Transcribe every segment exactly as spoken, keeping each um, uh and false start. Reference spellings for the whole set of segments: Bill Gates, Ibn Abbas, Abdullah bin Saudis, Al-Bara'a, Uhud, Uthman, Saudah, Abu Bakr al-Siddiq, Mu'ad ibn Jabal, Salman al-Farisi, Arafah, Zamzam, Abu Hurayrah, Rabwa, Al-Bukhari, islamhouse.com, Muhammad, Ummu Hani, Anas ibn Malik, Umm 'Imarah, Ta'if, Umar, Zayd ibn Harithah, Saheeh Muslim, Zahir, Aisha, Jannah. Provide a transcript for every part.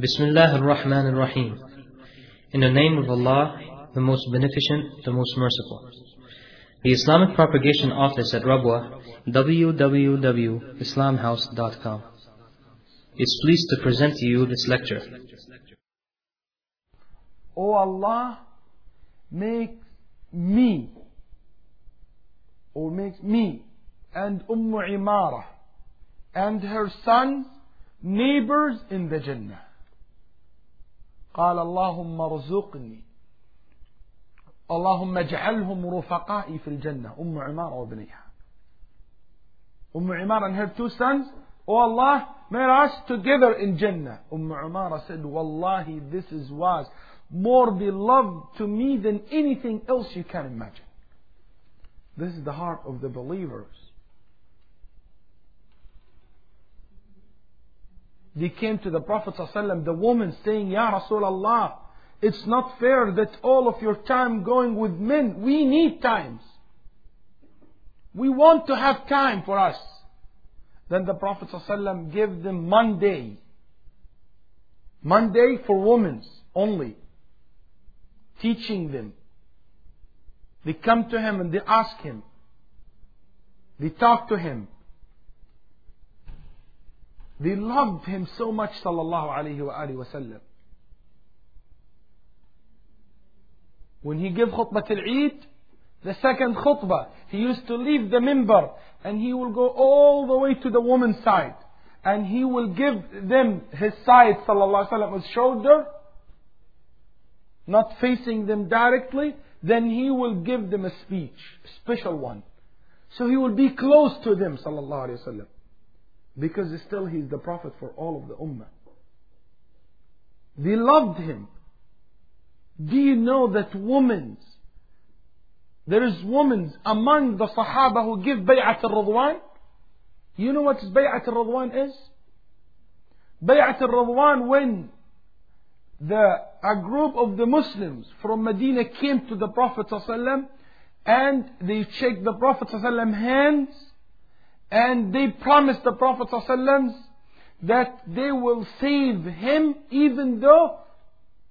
Bismillah ar-Rahman ar-Rahim. In the name of Allah, the most beneficent, the most merciful. The Islamic Propagation Office at Rabwa, w w w dot islam house dot com, is pleased to present to you this lecture. O Allah, make me, or make me and Umm 'Imarah and her son neighbors in the Jannah. قال اللهم ارزقني اللهم اجعلهم رفقائي في الجنة أم عمارة وابنيها. أم عمارة and her two sons, oh Allah, may us together in Jannah. Umm 'Imarah said, wallahi, this is was more beloved to me than anything else you can imagine. This is the heart of the believers. They came to the Prophet ﷺ, the woman saying, Ya Rasulallah, it's not fair that all of your time going with men. We need times. We want to have time for us. Then the Prophet ﷺ gave them Monday. Monday for women only. Teaching them. They come to him and they ask him. They talk to him. They loved him so much, sallallahu alayhi wa alayhi wa sallam. When he gave khutbah al-Eid, the second khutbah, he used to leave the minbar and he will go all the way to the woman's side. And he will give them his side, sallallahu alayhi wa sallam, his shoulder, not facing them directly. Then he will give them a speech, a special one. So he will be close to them, sallallahu alayhi wa sallam. Because still he is the prophet for all of the ummah. They loved him. Do you know that women, there is women among the Sahaba who give Bay'at al-Radwan? You know what Bay'at al-Radwan is? Bay'at al-Radwan, when the, a group of the Muslims from Medina came to the Prophet ﷺ and they shake the Prophet ﷺ's hands. And they promised the Prophet ﷺ that they will save him, even though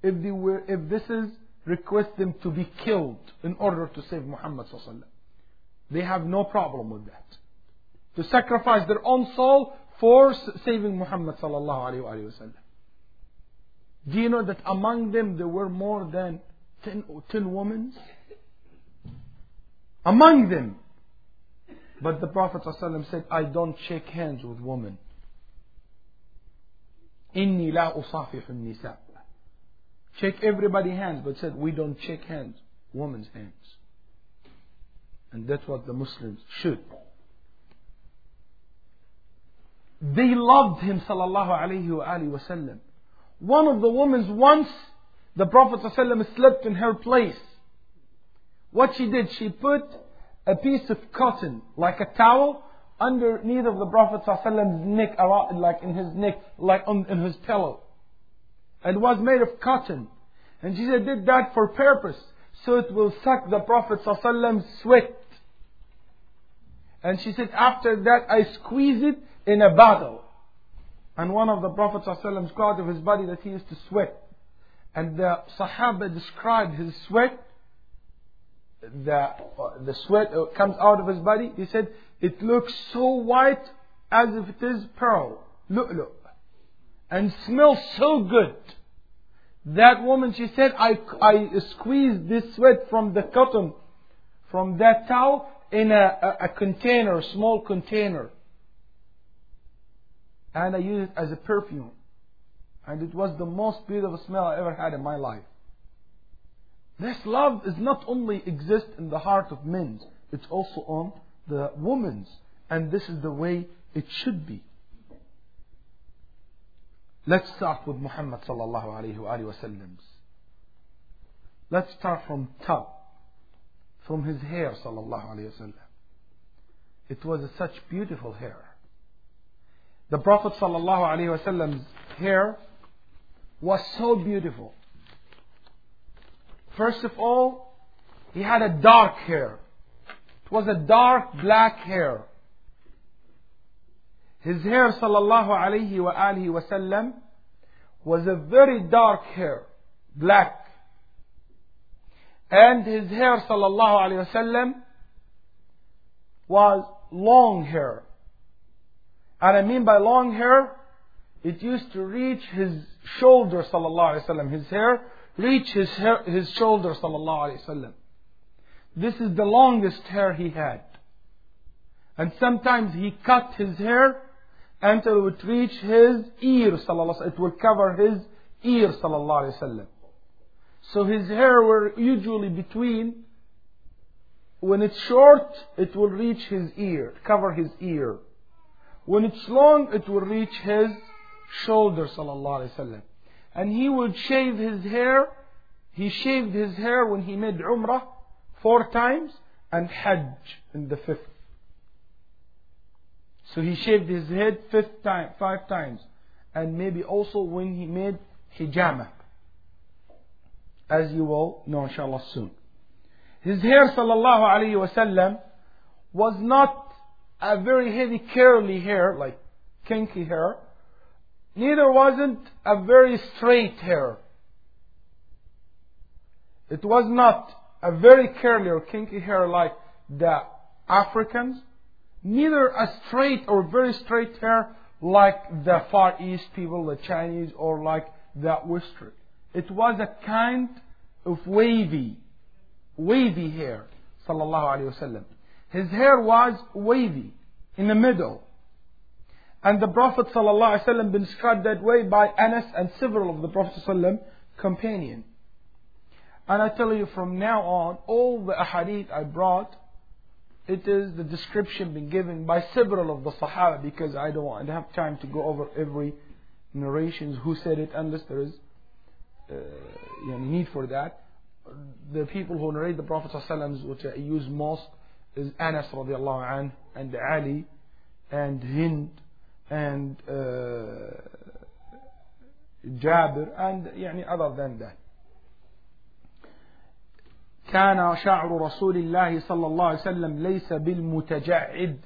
if they were, if this is request them to be killed in order to save Muhammad ﷺ. They have no problem with that. To sacrifice their own soul for saving Muhammad ﷺ. Do you know that among them there were more than ten, ten women? Among them. But the Prophet ﷺ said, I don't shake hands with women. إِنِّي لَا أُصَافِحُ النِّسَاءَ. Shake everybody's hands, but said, we don't shake hands, women's hands. And that's what the Muslims should. They loved him, sallallahu alayhi wa sallam. One of the women, once, the Prophet ﷺ slept in her place. What she did, she put a piece of cotton, like a towel, underneath of the Prophet ﷺ's neck, around, like in his neck, like on, in his pillow. It was made of cotton. And she said, did that for purpose, so it will suck the Prophet ﷺ's sweat. And she said, after that I squeeze it in a bottle. And one of the Prophet ﷺ's cloth of his body that he used to sweat. And the Sahaba described his sweat. The, the sweat comes out of his body. He said, it looks so white as if it is pearl, lu'lu', and smells so good. That woman, she said, I, I squeezed this sweat from the cotton, from that towel, in a, a, a container, a small container. And I used it as a perfume. And it was the most beautiful smell I ever had in my life. This love is not only exist in the heart of men, it's also on the women's. And this is the way it should be. Let's start with Muhammad sallallahu alayhi wa alayhi wa sallam. Let's start from top, from his hair sallallahu alayhi wa sallam. It was such beautiful hair. The Prophet sallallahu alayhi wa sallam's hair was so beautiful. First of all, he had a dark hair. It was a dark black hair. His hair, sallallahu alayhi wa alihi wa sallam, was a very dark hair, black. And his hair, sallallahu alayhi wa sallam, was long hair. And I mean by long hair, it used to reach his shoulder, sallallahu alayhi wa sallam. His hair reached his, hair, his shoulder, sallallahu alayhi wa sallam. This is the longest hair he had. And sometimes he cut his hair until it would reach his ear, sallallahu alayhi wa sallam. It would cover his ear, sallallahu alayhi wa sallam. So his hair were usually between, when it's short, it will reach his ear, cover his ear. When it's long, it will reach his shoulder, sallallahu alayhi wa sallam. And he would shave his hair. He shaved his hair when he made Umrah four times and Hajj in the fifth. So he shaved his head fifth time, five times. And maybe also when he made hijama, as you will know inshallah soon. His hair, sallallahu alayhi wa sallam, was not a very heavy curly hair, like kinky hair. Neither wasn't a very straight hair. It was not a very curly or kinky hair like the Africans. Neither a straight or very straight hair like the Far East people, the Chinese, or like the Western. It was a kind of wavy, wavy hair, sallallahu alayhi wasallam. His hair was wavy, in the middle. And the Prophet sallallahu alayhi wasallam been described that way by Anas and several of the Prophet sallallahu alayhi wasallam companion. And I tell you, from now on, all the ahadith I brought, it is the description been given by several of the Sahaba, because I don't want, I don't have time to go over every narrations who said it, unless there is Uh, you know, need for that. The people who narrate the Prophet ﷺ, which I use most, is Anas radiallahu anhu, and Ali, and Hind, and uh, Jabir, and يعني other than that. كان شعر رسول الله صلى الله عليه وسلم ليس بالمتجعد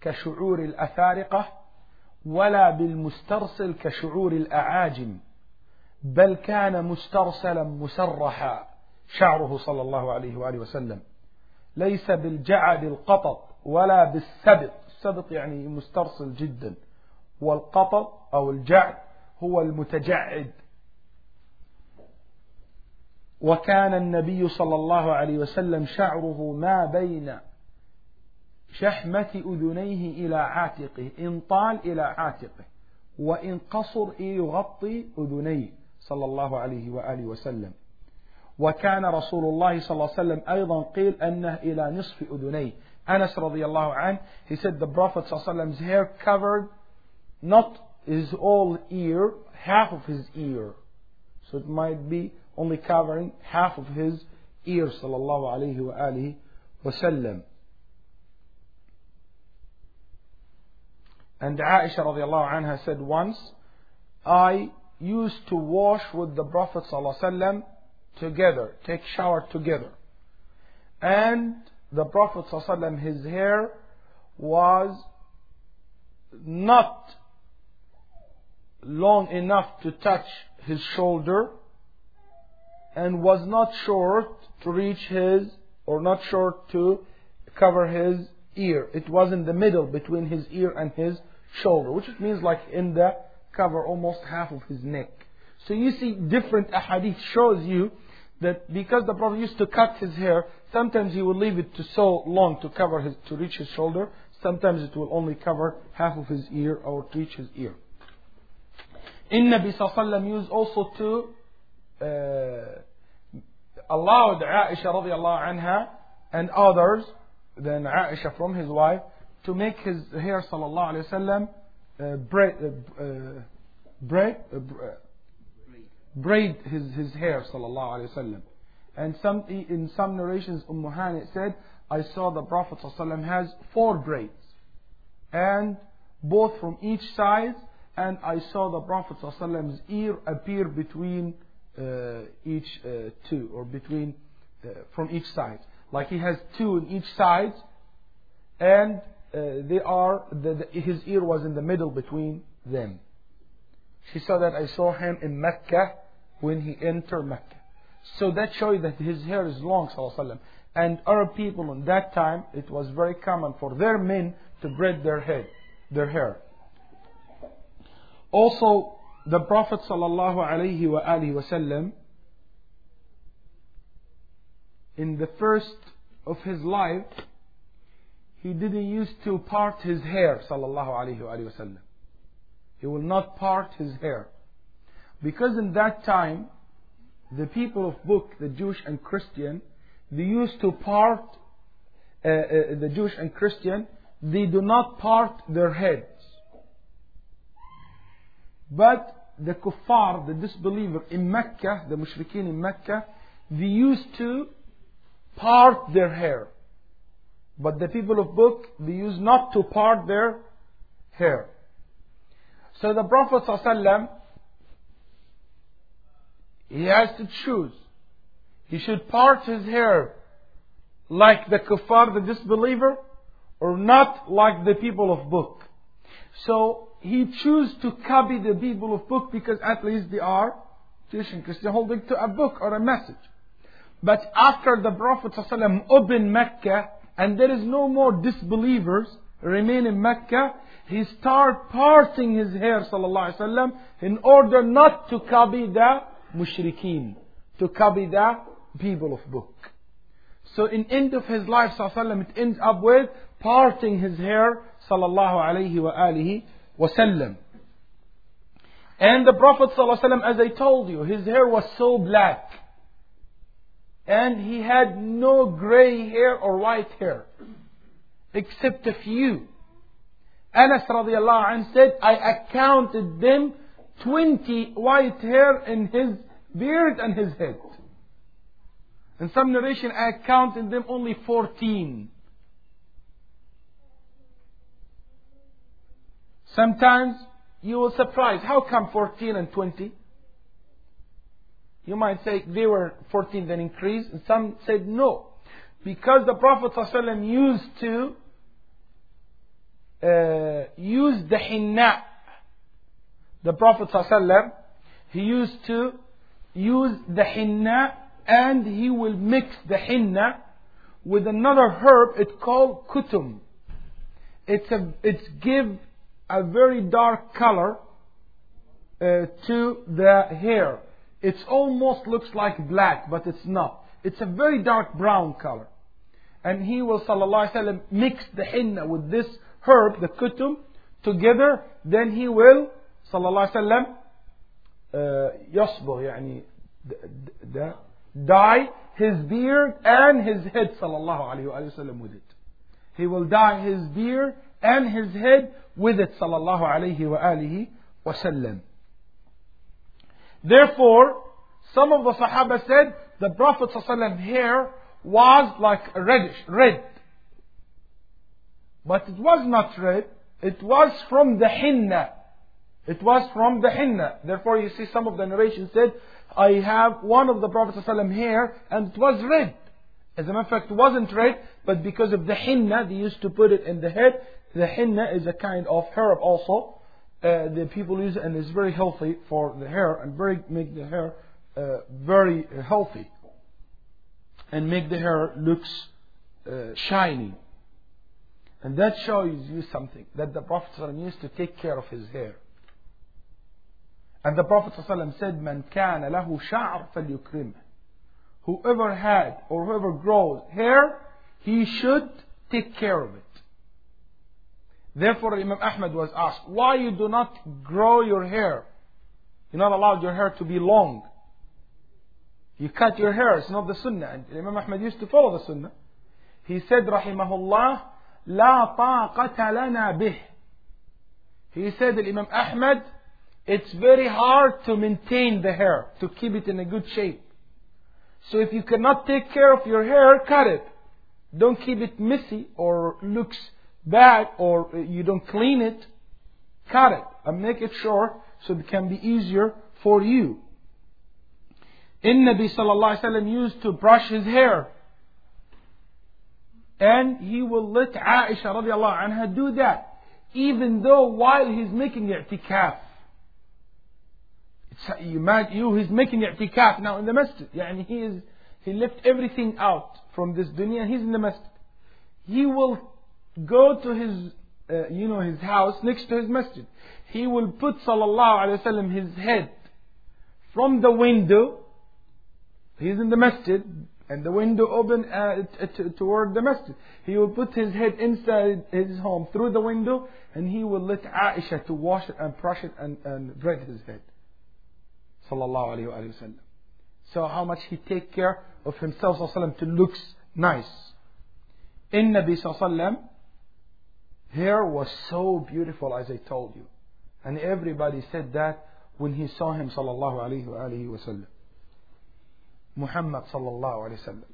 كشعور الأفارقة ولا بالمسترسل كشعور الأعاجم بل كان مسترسلا مسرحا شعره صلى الله عليه وآله وسلم ليس بالجعد القطط ولا بالسبط. السبط يعني مسترسل جدا، والقطط أو الجعد هو المتجعد. وكان النبي صلى الله عليه وسلم شعره ما بين شحمة أذنيه إلى عاتقه، إن طال إلى عاتقه، وإن قصر يغطي أذنيه صلى الله عليه وآله وسلم. وكان رسول الله صلى الله عليه وسلم أيضا قيل أنه إلى نصف أذنيه. Anas رضي الله عنه, he said the Prophet صلى الله عليه وسلم's hair covered not his whole ear, half of his ear. So it might be only covering half of his ear صلى الله عليه وآله وسلم. And Aisha رضي الله عنها said, once I used to wash with the Prophet ﷺ together, take shower together. And the Prophet ﷺ, his hair was not long enough to touch his shoulder, and was not short to reach his, or not short to cover his ear. It was in the middle between his ear and his shoulder, which means like in the cover almost half of his neck. So you see, different ahadith shows you that because the Prophet used to cut his hair, sometimes he would leave it to so long to cover his, to reach his shoulder. Sometimes it will only cover half of his ear or to reach his ear. In Nabi Sallallahu Alaihi Wasallam used also to uh, allowed Aisha radiallahu anha and others than Aisha from his wife to make his hair sallallahu alayhi wasallam Uh, braid, uh, uh, braid, uh, braid his his hair, sallallahu alaihi wasallam. And some in some narrations, Ummu Hani said, I saw the Prophet sallallahu alaihi wasallam has four braids, and both from each side. And I saw the Prophet sallallahu alaihi wasallam's ear appear between uh, each uh, two, or between uh, from each side, like he has two in each side, and. Uh, they are the, the, his ear was in the middle between them. She said that I saw him in Mecca when he entered Mecca. So that showed that his hair is long, sallallahu alaihi wasallam. And Arab people in that time, it was very common for their men to braid their head, their hair. Also, the Prophet sallallahu alaihi wa alihi wasallam, in the first of his life, he didn't used to part his hair, sallallahu alaihi wa alihi wasallam. He will not part his hair, because in that time, the people of book, the Jewish and Christian, they used to part, uh, uh, the Jewish and Christian, they do not part their heads. But the kuffar, the disbeliever in Mecca, the mushrikeen in Mecca, they used to part their hair. But the people of book, they used not to part their hair. So the Prophet ﷺ, he has to choose. He should part his hair like the kuffar, the disbeliever, or not like the people of book. So he chose to copy the people of book because at least they are Jewish and Christian, holding to a book or a message. But after the Prophet ﷺ opened Mecca and there is no more disbelievers remain in Mecca, he started parting his hair sallallahu alaihi wasallam in order not to copy the mushrikeen, to copy the people of book. So in end of his life sallallahu alaihi wasallam, it ends up with parting his hair sallallahu alaihi wa alihi wasallam. And the Prophet sallallahu alaihi wasallam, as I told you, his hair was so black, and he had no gray hair or white hair except a few. Anas radiallahu anh said, I accounted them twenty white hair in his beard and his head. In some narration, I counted them only fourteen. Sometimes you will surprise, how come fourteen and twenty? You might say they were fourteen, then increased. And some said no, because the Prophet ﷺ used to Uh, used the hinna. The Prophet ﷺ, he used to use the hinna, and he will mix the hinna with another herb. It's called kutum. It's a it's give a very dark color uh, to the hair. It almost looks like black, but it's not. It's a very dark brown color. And he will sallallahu alaihi wasallam mix the hinna with this herb, the kutum, together, then he will, sallallahu alayhi wa sallam, yasbugh, yani, dye his beard and his head, sallallahu alayhi wa sallam, with it. He will dye his beard and his head with it, sallallahu alayhi wa alihi wa sallam. Therefore, some of the Sahaba said, the Prophet sallallahu alayhi wa sallam hair was like reddish, red. But it was not red, it was from the hinna. It was from the hinna. Therefore you see some of the narrations said, I have one of the Prophet ﷺ hair and it was red. As a matter of fact, it wasn't red, but because of the hinna, they used to put it in the head. The hinna is a kind of herb also. Uh, the people use it, and it's very healthy for the hair, and very make the hair uh, very healthy. And make the hair looks uh, shiny. And that shows you something, that the Prophet ﷺ used to take care of his hair. And the Prophet ﷺ said, "Man kana lahu sha'r falyukrimhu." Whoever had or whoever grows hair, he should take care of it. Therefore, Imam Ahmad was asked, "Why you do not grow your hair? You're not allowed your hair to be long. You cut your hair. It's not the Sunnah." And Imam Ahmad used to follow the Sunnah. He said, "Rahimahullah." لا طاقة لنا به. He said, Imam Ahmad, it's very hard to maintain the hair, to keep it in a good shape. So if you cannot take care of your hair, cut it. Don't keep it messy or looks bad, or you don't clean it. Cut it and make it short so it can be easier for you. In Nabi sallallahu alaihi wasallam used to brush his hair. And he will let Aisha radiallahu anha do that, even though while he's making i'tikaf. You imagine, you, he's making i'tikaf now in the masjid. Yani he is, he left everything out from this dunya and he's in the masjid. He will go to his, uh, you know, his house next to his masjid. He will put sallallahu alayhi wa sallam his head from the window. He's in the masjid and the window open uh, toward the masjid. He will put his head inside his home through the window, and he will let Aisha to wash it and brush it and, and braid his head. Sallallahu alayhi wa sallam. So how much he take care of himself sallallahu alayhi wa sallam to looks nice. In Nabi sallallahu alayhi wa sallam, hair was so beautiful as I told you. And everybody said that when he saw him sallallahu alayhi wa alayhi wa sallam. Muhammad sallallahu alayhi wa sallam.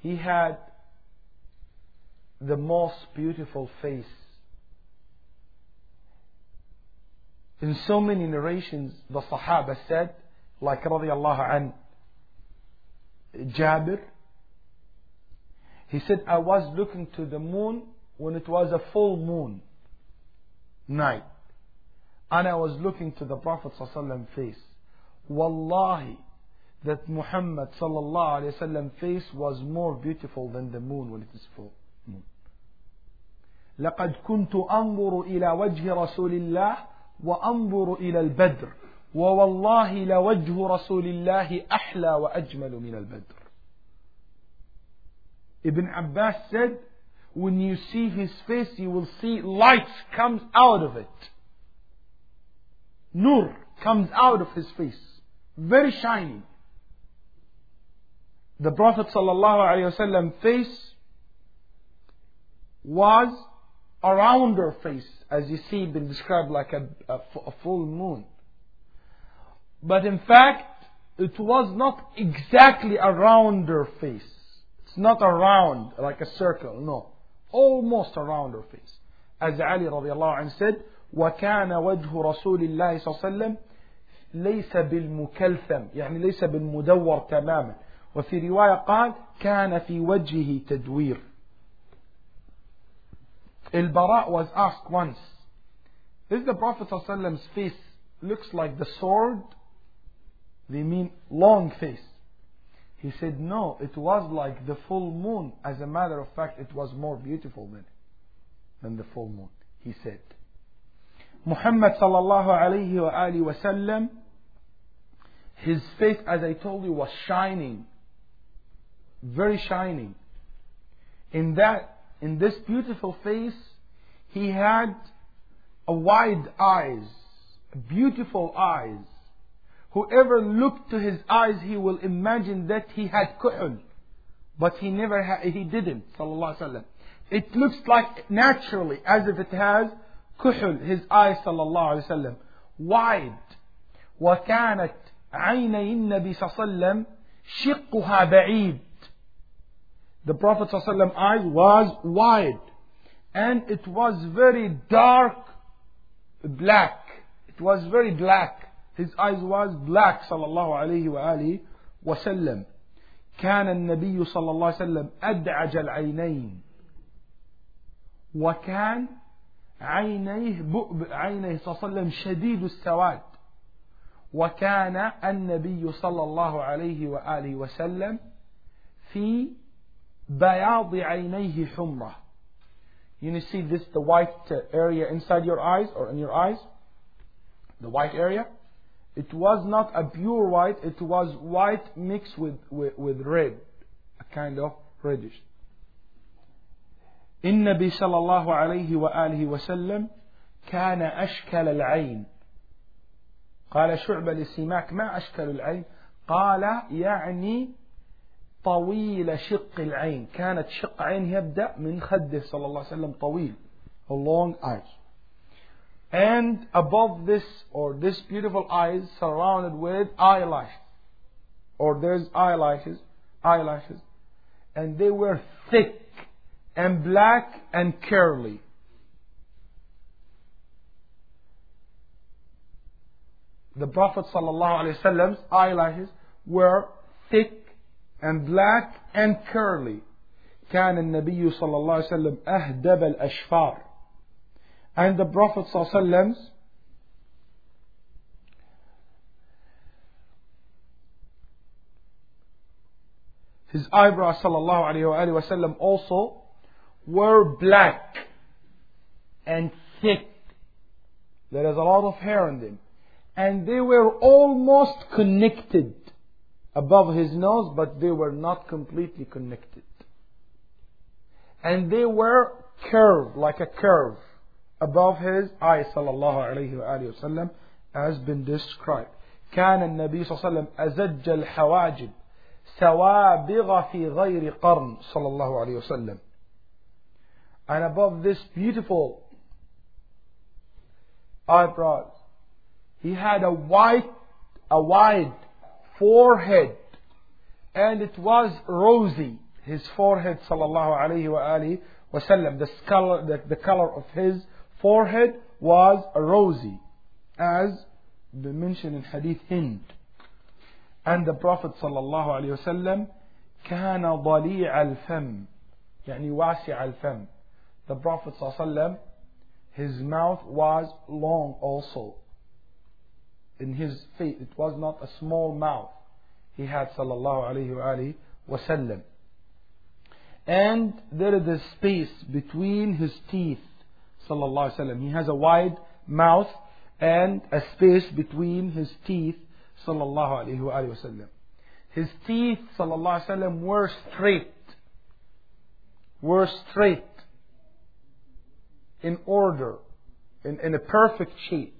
He had the most beautiful face. In so many narrations, the Sahaba said, like radiyallahu an Jabir, he said, I was looking to the moon when it was a full moon night. And I was looking to the Prophet sallallahu alayhi wa sallam face. Wallahi, that Muhammad sallallahu alayhi wa sallam face was more beautiful than the moon when it is full. لَقَدْ كُنْتُ أَنْظُرُ إِلَى وَجْهِ رَسُولِ اللَّهِ وَأَنْظُرُ إِلَى الْبَدْرِ وَوَاللَّهِ لَوَجْهُ رَسُولِ اللَّهِ أَحْلَى وَأَجْمَلُ مِنَ الْبَدْرِ. Ibn Abbas said, when you see his face, you will see light comes out of it. Nur comes out of his face. Very shiny. The Prophet ﷺ's face was a rounder face, as you see been described like a, a, a full moon. But in fact, it was not exactly a rounder face. It's not a round, like a circle, no. Almost a rounder face. As Ali radiallahu anh said, وَكَانَ وَجْهُ رَسُولِ اللَّهِ صَلَّى اللَّهُ عَلَيْهِ وَسَلَّمَ لَيْسَ بِالْمُكَلْثَمِ يعني ليس بالمدور تماما. وفي رواية قال كان في وجهه تدوير. Al-Bara'a was asked once, is the Prophet ﷺ's face looks like the sword? They mean long face. He said no, it was like the full moon. As a matter of fact, it was more beautiful than, than the full moon. He said Muhammad sallallahu alayhi wa alihi wa sallam, his face, as I told you, was shining. Very shining. In that, in this beautiful face, he had a wide eyes, beautiful eyes. Whoever looked to his eyes, he will imagine that he had kuhul, but he never ha he didn't. Sallallahu alaihi wasallam. It looks like naturally as if it has kuhul. His eyes, sallallahu alaihi wasallam, wide. وَكَانَتْ عَيْنَيِ النَّبِي صَلَّى اللَّهُ عَلَيْهِ وَسَلَّمَ شِقُّهَا بَعِيدٌ. The Prophet's eyes was wide, and it was very dark black. It was very black. His eyes was black. Sallallahu alayhi wa alihi wa sallam. كان النبي صلى الله عليه وسلم أدعج العينين. وكان عينيه عينيه صلى الله عليه وسلم شديد السواد. وكان النبي صلى الله عليه وآله وسلم في بياض عينيه حمرة. You see this, the white area inside your eyes or in your eyes, the white area. It was not a pure white, it was white mixed with, with, with red, a kind of reddish. النبي صلى الله عليه وآله وسلم كان أشكل العين. قال شعبة للسماك ما أشكل العين؟ قال يعني طويل شق العين. كانت شق عين يبدأ من خده صلى الله عليه وسلم طويل, a long eyes. And above this, or this beautiful eyes, surrounded with eyelashes, or there's eyelashes, eyelashes, and they were thick and black and curly. The Prophet ﷺ's eyelashes were thick and black and curly. كان النبي صلى الله عليه وسلم أهدب الأشفار. And the Prophet ﷺ's his eyebrows sallallahu alayhi wa sallam also were black and thick. There is a lot of hair on them. And they were almost connected above his nose, but they were not completely connected. And they were curved, like a curve, above his eye, sallallahu alayhi wa sallam, has been described. كان النبي صلى الله عليه وسلم أزج الحواجب سوابغ في غير قرن صلى الله عليه وسلم. And above this beautiful eyebrows, he had a wide, a wide forehead, and it was rosy. His forehead, sallallahu alayhi wa sallam, the color, the, the color of his forehead was rosy, as mentioned in Hadith Hind. And the Prophet sallallahu alayhi wa sallam, كان ضليع الفم, يعني واسع الفم. The Prophet sallallahu alayhi wa sallam, his mouth was long also. In his face, it was not a small mouth he had, sallallahu alayhi wa sallam. And there is a space between his teeth, sallallahu alayhi wa sallam. He has a wide mouth and a space between his teeth, sallallahu alayhi wa sallam. His teeth, sallallahu alayhi wa sallam, were straight, were straight, in order, in, in a perfect shape,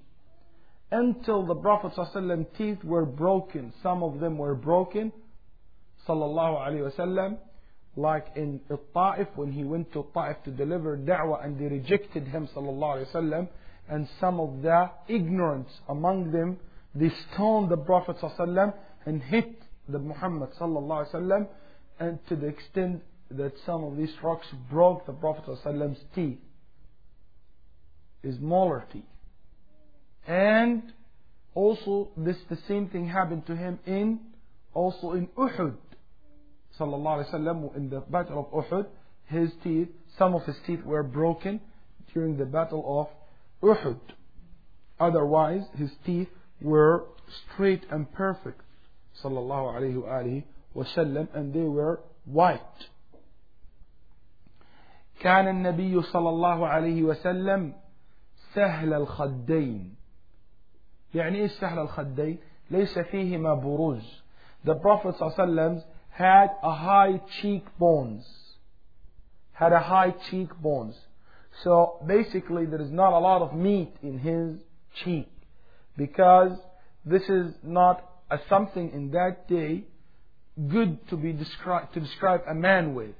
until the Prophet sallallahu alayhi wa sallam teeth were broken. Some of them were broken, sallallahu alayhi wa sallam, like in Ta'if, when he went to Ta'if to deliver da'wah and they rejected him, sallallahu alayhi wa sallam. And some of the ignorants among them, they stoned the Prophet sallallahu alayhi wa sallam and hit the Muhammad sallallahu alayhi wa sallam, and to the extent that some of these rocks broke the Prophet sallallahu alayhi wa sallam's teeth, his molar teeth. And also this, the same thing happened to him in, also in Uhud, sallallahu alayhi wa sallam. In the battle of Uhud, his teeth, some of his teeth were broken during the battle of Uhud. Otherwise, his teeth were straight and perfect, sallallahu alayhi wa sallam, and they were white. كان النبي صلى الله عليه وسلم سهل الخدين. يعني إيش سهل الخدين؟ ليس فيهما بروز. The Prophet صلى الله عليه وسلم had a high cheekbones, had a high cheekbones. So basically, there is not a lot of meat in his cheek, because this is not a something in that day good to be described to describe a man with.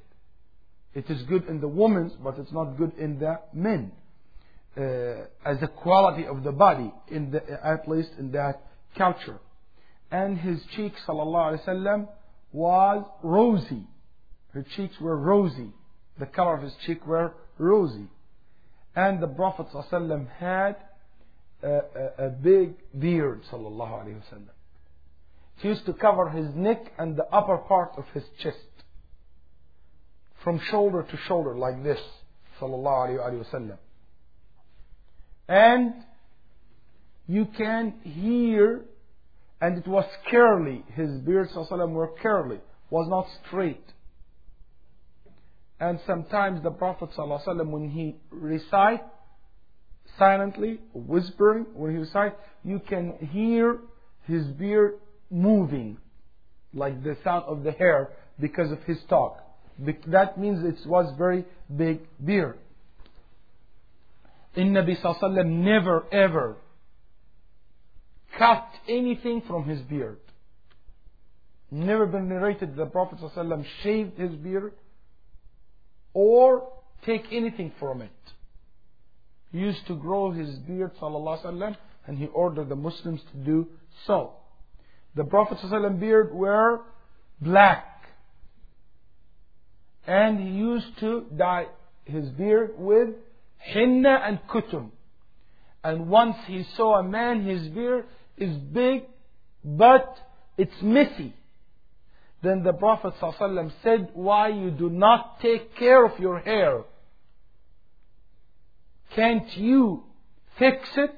It is good in the women's, but it's not good in the men, uh, as a quality of the body, in the, at least in that culture. And his cheeks, sallallahu alaihi wasallam, was rosy. Her cheeks were rosy. The color of his cheek were rosy. And the Prophet sallallahu alaihi wasallam had a, a, a big beard, sallallahu alaihi wasallam. It used to cover his neck and the upper part of his chest, from shoulder to shoulder, like this, sallallahu alayhi wa sallam. And you can hear, and it was curly, his beard, sallallahu alayhi wa sallam, were curly, was not straight. And sometimes the Prophet sallallahu alayhi wa sallam, when he recite silently, whispering, when he recite, you can hear his beard moving, like the sound of the hair, because of his talk. That means it was very big beard. In Nabi sallallahu alayhi wa sallam never ever cut anything from his beard. Never been narrated the Prophet sallallahu alayhi wa sallam shaved his beard or take anything from it. He used to grow his beard, sallallahu alayhi wa sallam, and he ordered the Muslims to do so. The Prophet sallallahu alayhi wa sallam beard were black. And he used to dye his beard with henna and kutum. And once he saw a man, his beard is big, but it's messy. Then the Prophet ﷺ said, why you do not take care of your hair? Can't you fix it?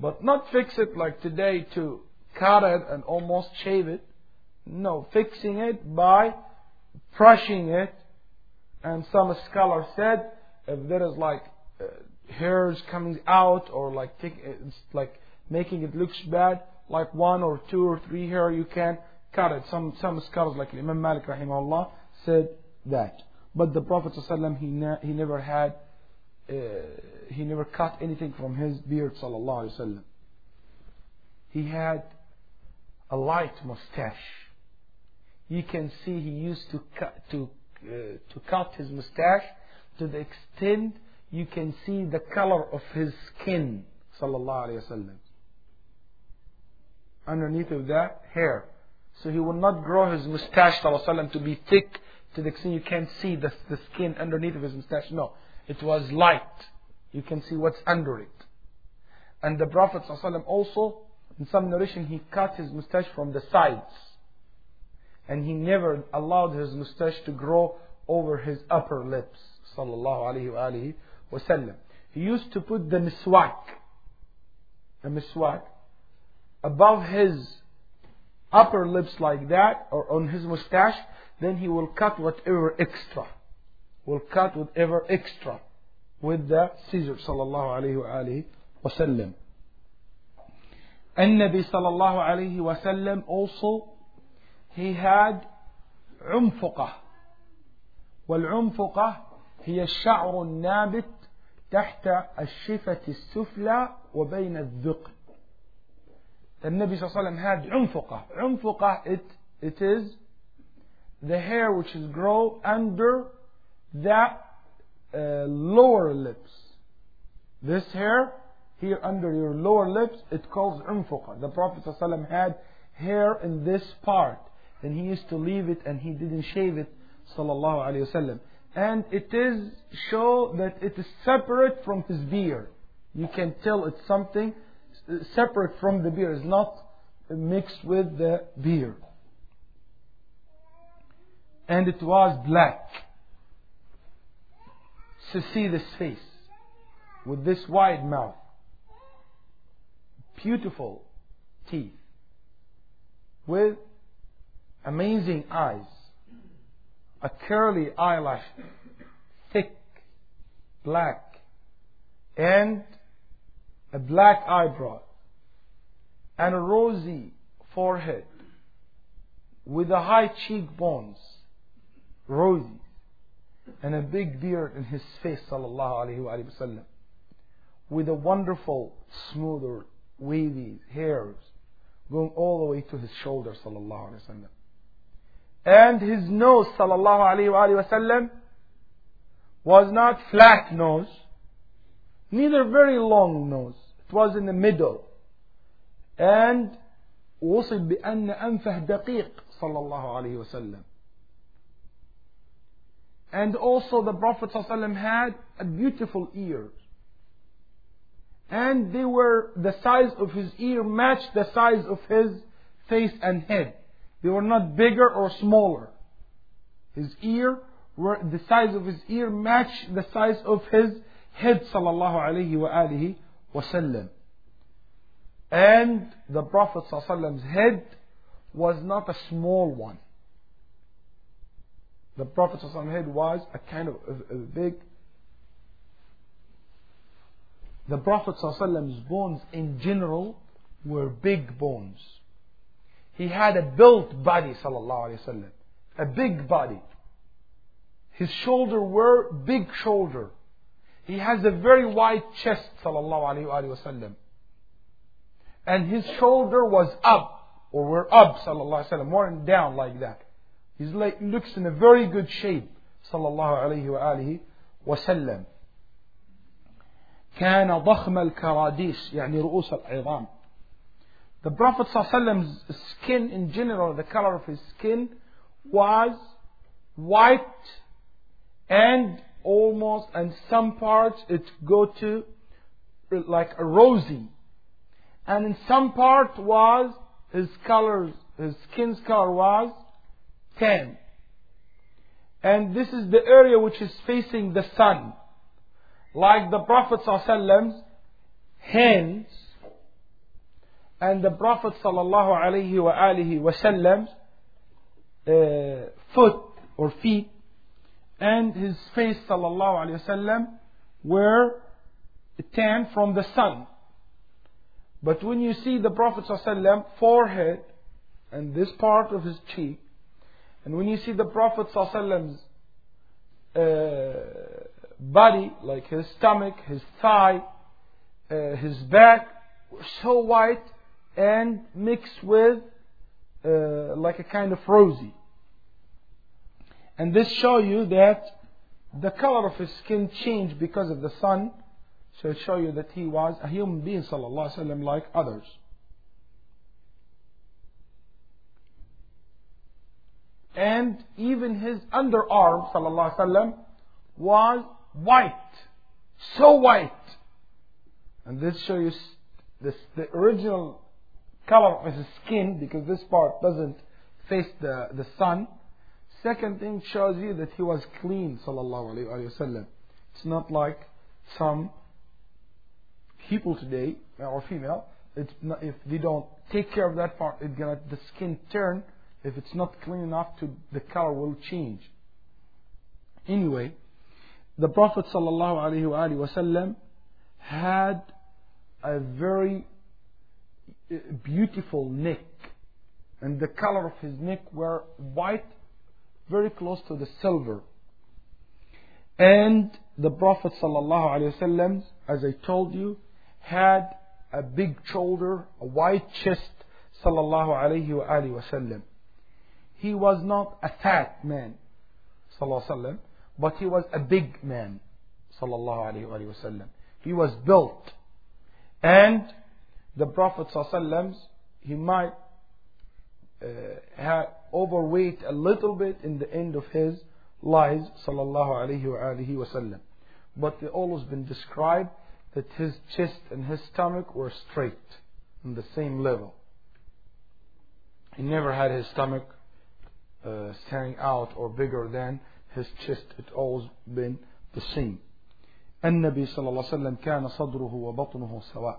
But not fix it like today, to cut it and almost shave it. No, fixing it by crushing it. And some scholars said, if there is like uh, hairs coming out, or like take, it's like making it looks bad, like one or two or three hair, you can cut it. Some some scholars like Imam Malik rahimahullah said that. But the Prophet ﷺ, he ne he never had uh, he never cut anything from his beard sallallahu alaihi wasallam. He had a light mustache. You can see he used to cut to uh, to cut his mustache to the extent you can see the color of his skin sallallahu alaihi wasallam. Underneath of that hair, so he would not grow his mustache sallallahu alaihi wasallam to be thick to the extent you can't see the the skin underneath of his mustache. No, it was light. You can see what's under it. And the Prophet sallallahu alaihi wasallam also, in some narration, he cut his mustache from the sides. And he never allowed his mustache to grow over his upper lips. Sallallahu alayhi wa alihi wa sallam. He used to put the miswak, a miswak, above his upper lips like that, or on his mustache. Then he will cut whatever extra. Will cut whatever extra with the scissors. Sallallahu alayhi wa alihi wa sallam. And Nabi sallallahu alayhi wa sallam also, he had عمفقة. والعمفقة هي الشعر النابت تحت الشفة السفلى وبين الذقن. النبي صلى الله عليه وسلم had عمفقة. عمفقة, it, it is the hair which is grow under the uh, lower lips. This hair here under your lower lips, it calls عمفقة. The Prophet صلى الله عليه وسلم had hair in this part. Then he used to leave it and he didn't shave it sallallahu alayhi wasallam. And it is show that it is separate from his beard. You can tell it's something separate from the beard. It's not mixed with the beard. And it was black. So see this face with this wide mouth, beautiful teeth, with amazing eyes, a curly eyelash, thick, black, and a black eyebrow, and a rosy forehead, with a high cheekbones, rosy, and a big beard in his face, sallallahu alayhi wa sallam, with a wonderful, smoother, wavy hairs, going all the way to his shoulder, sallallahu alayhi wa sallam. And his nose, sallallahu alayhi wa sallam, was not flat nose, neither very long nose. It was in the middle. And وصف بأن أنفه دقيق, sallallahu alayhi wa sallam. And also the Prophet sallallahu alayhi wa sallam had a beautiful ear. And they were, the size of his ear matched the size of his face and head. They were not bigger or smaller. His ear, were, the size of his ear matched the size of his head, sallallahu alayhi wa alihi wa sallam. And the Prophet sallallahu alayhi wa sallam's head was not a small one. The Prophet sallallahu alayhi wa sallam's head was a kind of a, a big. The Prophet ﷺ's bones in general were big bones. He had a built body, sallallahu alaihi wasallam, a big body. His shoulders were big shoulder. He has a very wide chest, sallallahu alaihi wasallam, and his shoulder was up, or were up, sallallahu alaihi wasallam, more than down like that. His leg looks in a very good shape, sallallahu alaihi wasallam. كان ضخم الكراديس يعني رؤوس العظام. The Prophet صلى الله عليه وسلم's skin in general, the color of his skin was white, and almost, and some parts it go to like a rosy, and in some part was his color, his skin's color was tan. And this is the area which is facing the sun. Like the Prophet ﷺ's hands, and the Prophet sallallahu alaihi wa alihi wasallam's uh, foot or feet and his face sallallahu alaihi wasallam were tan from the sun. But when you see the Prophet sallallahu alaihi wasallam forehead and this part of his cheek, and when you see the Prophet sallallahu alaihi wasallam's uh, body, like his stomach, his thigh, uh, his back, so white and mixed with uh, like a kind of rosy. And this shows you that the color of his skin changed because of the sun. So it shows you that he was a human being sallallahu alaihi wasallam like others. And even his underarm sallallahu alaihi wasallam was white, so white. And this shows you this, the original color of his skin, because this part doesn't face the, the sun. Second thing shows you that he was clean sallallahu alaihi wasallam. It's not like some people today, male or female, it's not, if they don't take care of that part, it's gonna the skin turn. If it's not clean enough, to the color will change. Anyway, the Prophet sallallahu alaihi wasallam had a very beautiful neck, and the color of his neck were white, very close to the silver. And the Prophet ﷺ, as I told you, had a big shoulder, a wide chest ﷺ. He was not a fat man ﷺ, but he was a big man ﷺ. He was built. And the Prophet ﷺ, he might uh, have overweight a little bit in the end of his lives sallallahu alaihi wasallam, but they always been described that his chest and his stomach were straight on the same level. He never had his stomach uh, standing out or bigger than his chest. It always been the same. النبي صلى الله عليه وسلم كان صدره وبطنه سواء.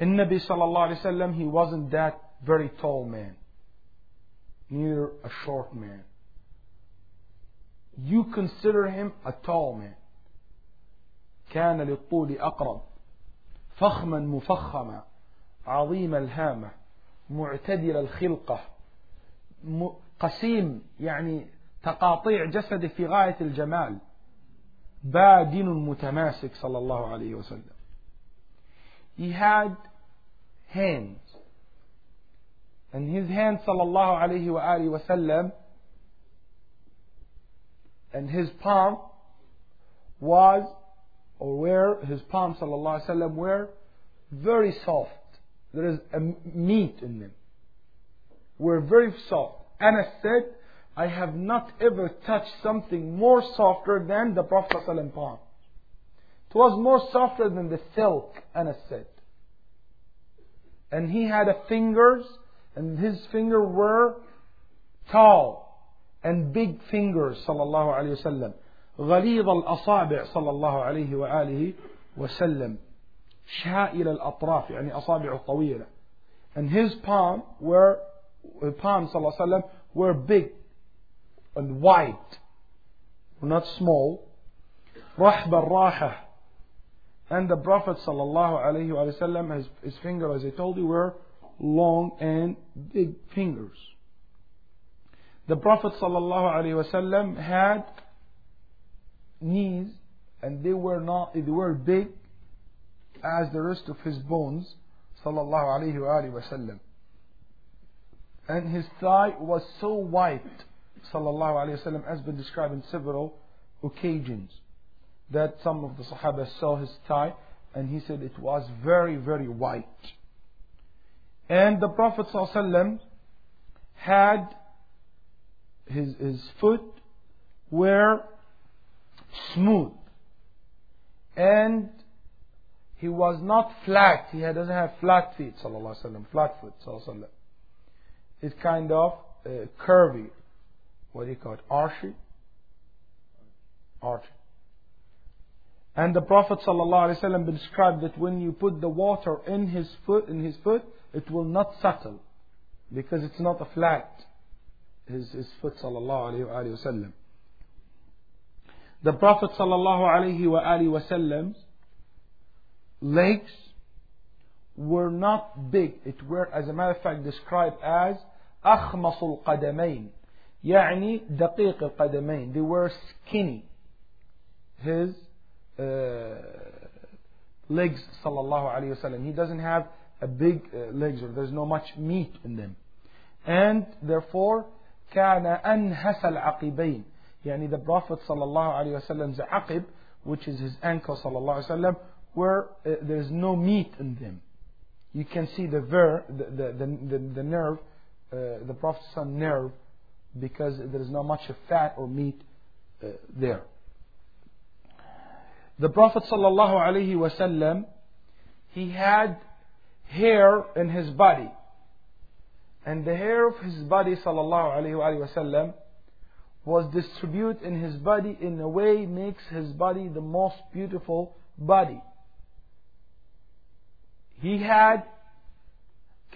النبي صلى الله عليه وسلم, he wasn't that very tall man, neither a short man. You consider him a tall man. كان للطول أقرب فخما مفخما عظيم الهامة معتدل الخلقة قسيم, يعني تقاطيع جسده في غاية الجمال, بادن متماسك صلى الله عليه وسلم. He had hands, and his hands صلى الله عليه وآله وسلم, and his palm was, or where his palm sallallahu alaihi wasallam were very soft. There is a meat in them. Were very soft. Anas said, I have not ever touched something more softer than the Prophet sallallahu alaihi wasallam palm. It was more softer than the silk, Anas said. And he had a fingers, and his finger were tall and big fingers sallallahu alaihi wasallam. غليظ الأصابع sallallahu alaihi وآله وسلم. شائل الأطراف, يعني أصابعه طويلة. And his palm were palm sallallahu alaihi wasallam were big and wide, not small. رحب الراحة. And the Prophet sallallahu alaihi wasallam, his, his finger, as I told you, were long and big fingers. The Prophet ﷺ had knees, and they were not, they were big as the rest of his bones ﷺ. And his thigh was so white ﷺ, as been described in several occasions, that some of the Sahaba saw his thigh and he said it was very, very white. And the Prophet ﷺ had His, his foot were smooth, and he was not flat. He doesn't have flat feet sallallahu alaihi wasallam, flat foot sallallahu alaihi wasallam. It's kind of uh, curvy. What do you call it? Archy? Archy. And the Prophet sallallahu alaihi wasallam described that when you put the water in his foot, in his foot, it will not settle, because it's not a flat. his, his foot sallallahu alayhi wa alayhi wa sallam. The Prophet sallallahu alayhi wa alayhi wa sallam's legs were not big. It were, as a matter of fact, described as أخمص القدمين, يعني دقيق القدمين. They were skinny, his uh, legs sallallahu alayhi wa sallam. He doesn't have a big uh, legs, or there's no much meat in them, and therefore كان أنهس العقبين, يعني the Prophet sallallahu alayhi wa sallam's عقب, which is his ankle sallallahu alayhi wa sallam, where uh, there's no meat in them. You can see the ver the the the, the, the nerve, Uh, the Prophet's nerve, because there is not much of fat or meat uh, there. The Prophet sallallahu alaihi wasallam, he had hair in his body, and the hair of his body sallallahu alaihi wasallam was distributed in his body in a way makes his body the most beautiful body. He had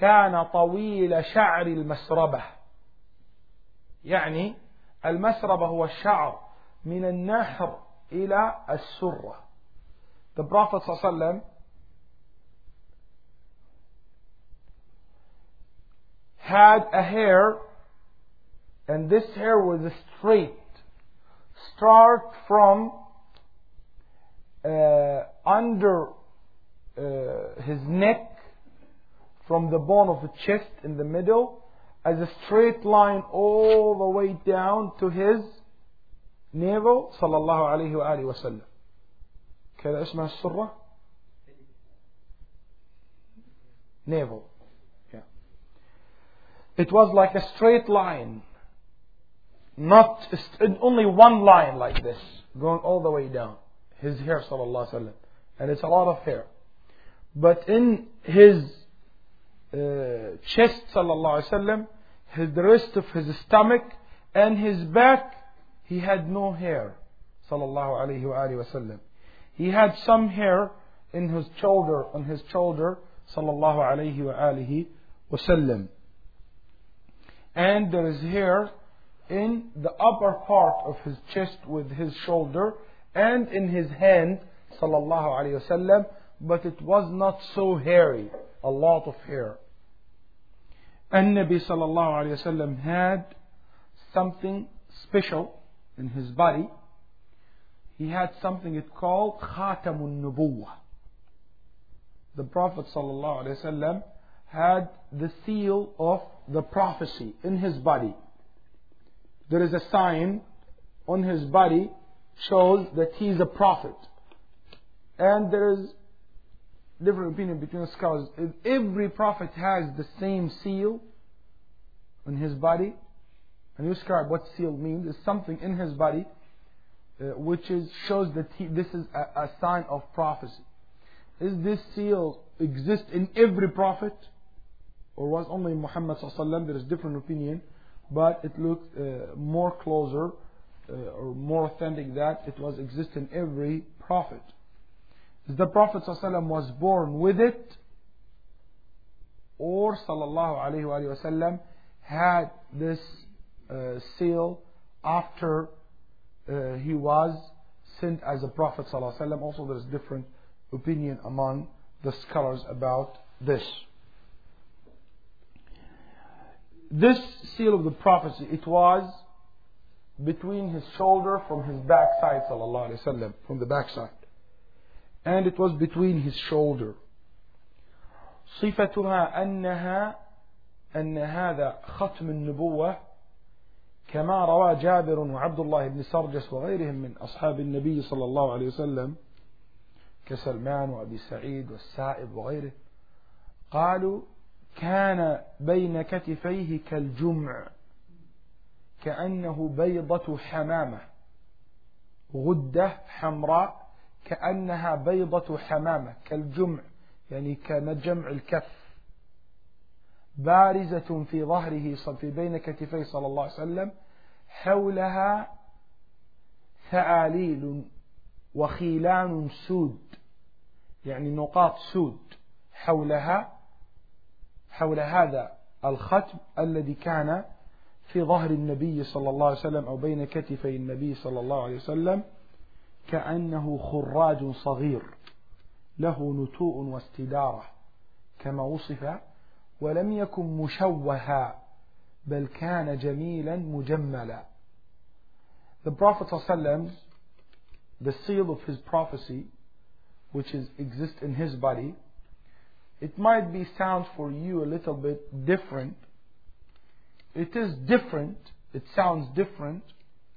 كان طويل شعر المسربة, يعني المسربة هو الشعر من النحر إلى السرة. The Prophet صلى الله عليه وسلم had a hair, and this hair was straight, start from uh, under uh, his neck, from the bone of the chest in the middle, as a straight line all the way down to his navel sallallahu alayhi wa alihi wa sallam. كذا اسمها السرة, navel. Yeah. It was like a straight line, not only one line like this, going all the way down. His hair sallallahu alayhi wa sallam, and it's a lot of hair, but in his Uh, chest sallallahu alayhi wa sallam, his, the rest of his stomach and his back, he had no hair sallallahu alayhi wa alayhi wa sallam. He had some hair in his shoulder, on his shoulder sallallahu alayhi wa alayhi wa sallam, and there is hair in the upper part of his chest with his shoulder and in his hand sallallahu alayhi wa sallam, but it was not so hairy, a lot of hair. And Nabi sallallahu alayhi wa sallam had something special in his body. He had something it called Khatamun Nubuwah. The Prophet sallallahu alayhi wa sallam had the seal of the prophecy in his body. There is a sign on his body shows that he is a prophet, and there is different opinion between the scholars. If every prophet has the same seal on his body, and you describe what seal means, is something in his body uh, which is shows that he, this is a, a sign of prophecy. Is this seal exist in every prophet, or was only Muhammad sallallahu alaihi wasallam? There is different opinion, but it looks uh, more closer uh, or more authentic that it was exist in every prophet. The Prophet ﷺ was born with it, or ﷺ had this uh, seal after uh, he was sent as a Prophet ﷺ. Also, there is different opinion among the scholars about this. This seal of the prophecy, it was between his shoulder from his backside ﷺ, from the backside. And it was between his shoulder. صفتها أنها أن هذا ختم النبوة كما روى جابر وعبد الله بن سرجس وغيرهم من أصحاب النبي صلى الله عليه وسلم كسلمان وأبي سعيد والسائب وغيره, قالوا كان بين كتفيه كالجمع كأنه بيضة حمامة غدة حمراء كأنها بيضة حمامة كالجمع, يعني كجمع الكف, بارزة في ظهره في بين كتفيه صلى الله عليه وسلم, حولها ثعاليل وخيلان سود, يعني نقاط سود حولها, حول هذا الختم الذي كان في ظهر النبي صلى الله عليه وسلم أو بين كتفي النبي صلى الله عليه وسلم كأنه خراج صغير له نتوء واستدارة كما وصف، ولم يكن مشوها بل كان جميلا مجملا. The Prophet صلى الله عليه وسلم, the seal of his prophecy which is, exists in his body, it might be sound for you a little bit different. It is different, it sounds different,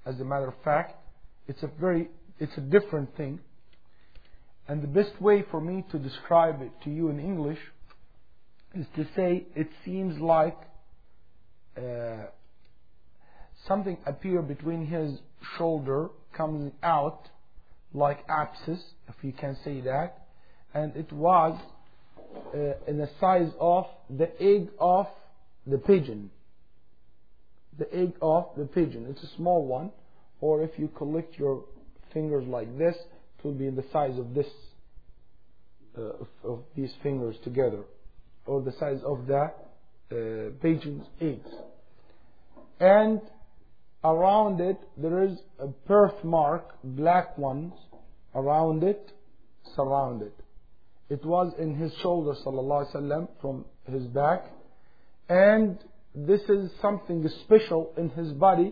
as a matter of fact, it's a very, it's a different thing. And the best way for me to describe it to you in English is to say it seems like uh, something appeared between his shoulder, coming out like abscess, if you can say that, and it was uh, in the size of the egg of the pigeon. The egg of the pigeon. It's a small one, or if you collect your fingers like this, it will be the size of this, uh, of, of these fingers together, or the size of the uh, pigeon's eggs. And around it there is a birthmark, black ones around it, surround it. It was in his shoulder, sallallahu alaihi wasallam, from his back, and this is something special in his body,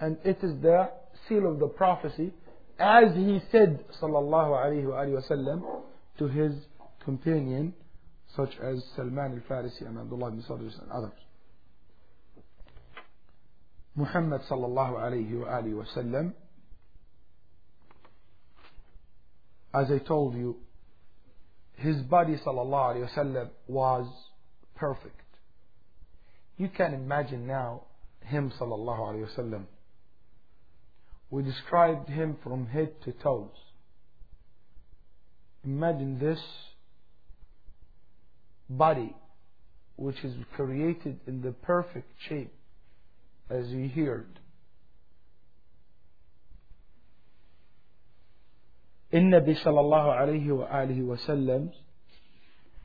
and it is the seal of the prophecy, as he said, sallallahu alayhi wa sallam, to his companion, such as Salman al-Farisi and Abdullah bin Saudis and others. Muhammad sallallahu alayhi wa sallam, as I told you, his body sallallahu alayhi wa sallam was perfect. You can imagine now him sallallahu alayhi wa sallam. We described him from head to toes. Imagine this body which is created in the perfect shape, as you heard. Innabi sallallahu alayhi wa alihi wa sallam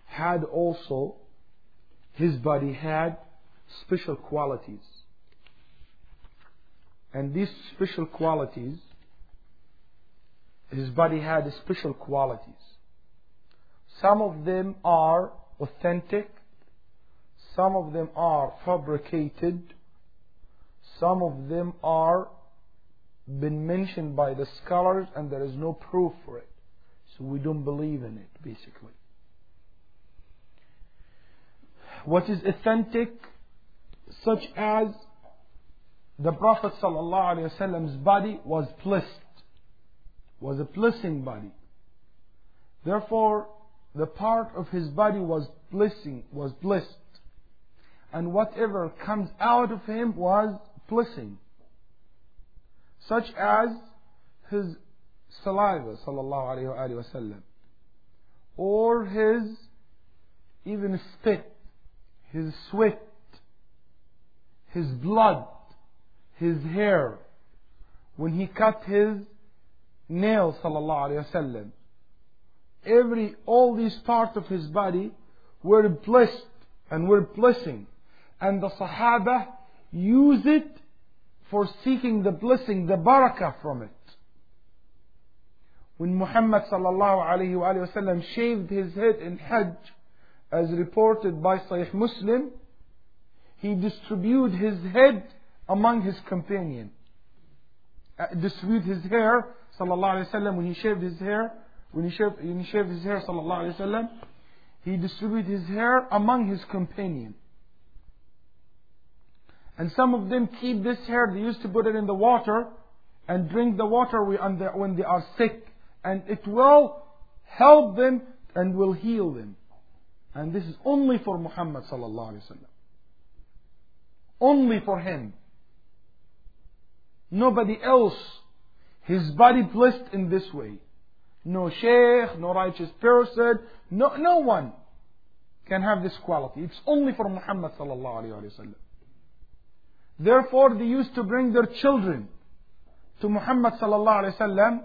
had also, his body had special qualities, and these special qualities, his body had special qualities. Some of them are authentic, some of them are fabricated, some of them are been mentioned by the scholars and there is no proof for it, so we don't believe in it. Basically, what is authentic, such as the Prophet ﷺ's body was blessed, was a blessing body. Therefore, the part of his body was blessing, was blessed, and whatever comes out of him was blessing, such as his saliva, sallallahu alaihi wasallam, or his even spit, his sweat, his blood, his hair, when he cut his nails, sallallahu alayhi wa sallam. Every, all these parts of his body were blessed and were blessing. And the Sahaba use it for seeking the blessing, the barakah from it. When Muhammad sallallahu alayhi wa sallam shaved his head in Hajj, as reported by Saheeh Muslim, he distributed his head among his companion. Uh, distributed his hair, sallallahu alayhi wa sallam, when he shaved his hair, when he shaved, when he shaved his hair, sallallahu alayhi wa sallam, he distributed his hair among his companion. And some of them keep this hair, they used to put it in the water, and drink the water when they are sick, and it will help them, and will heal them. And this is only for Muhammad sallallahu alayhi wa sallam. Only for him. Nobody else. His body blessed in this way. No sheikh, no righteous person, no, no one can have this quality. It's only for Muhammad sallallahu alayhi wa sallam. Therefore, they used to bring their children to Muhammad sallallahu alayhi wa sallam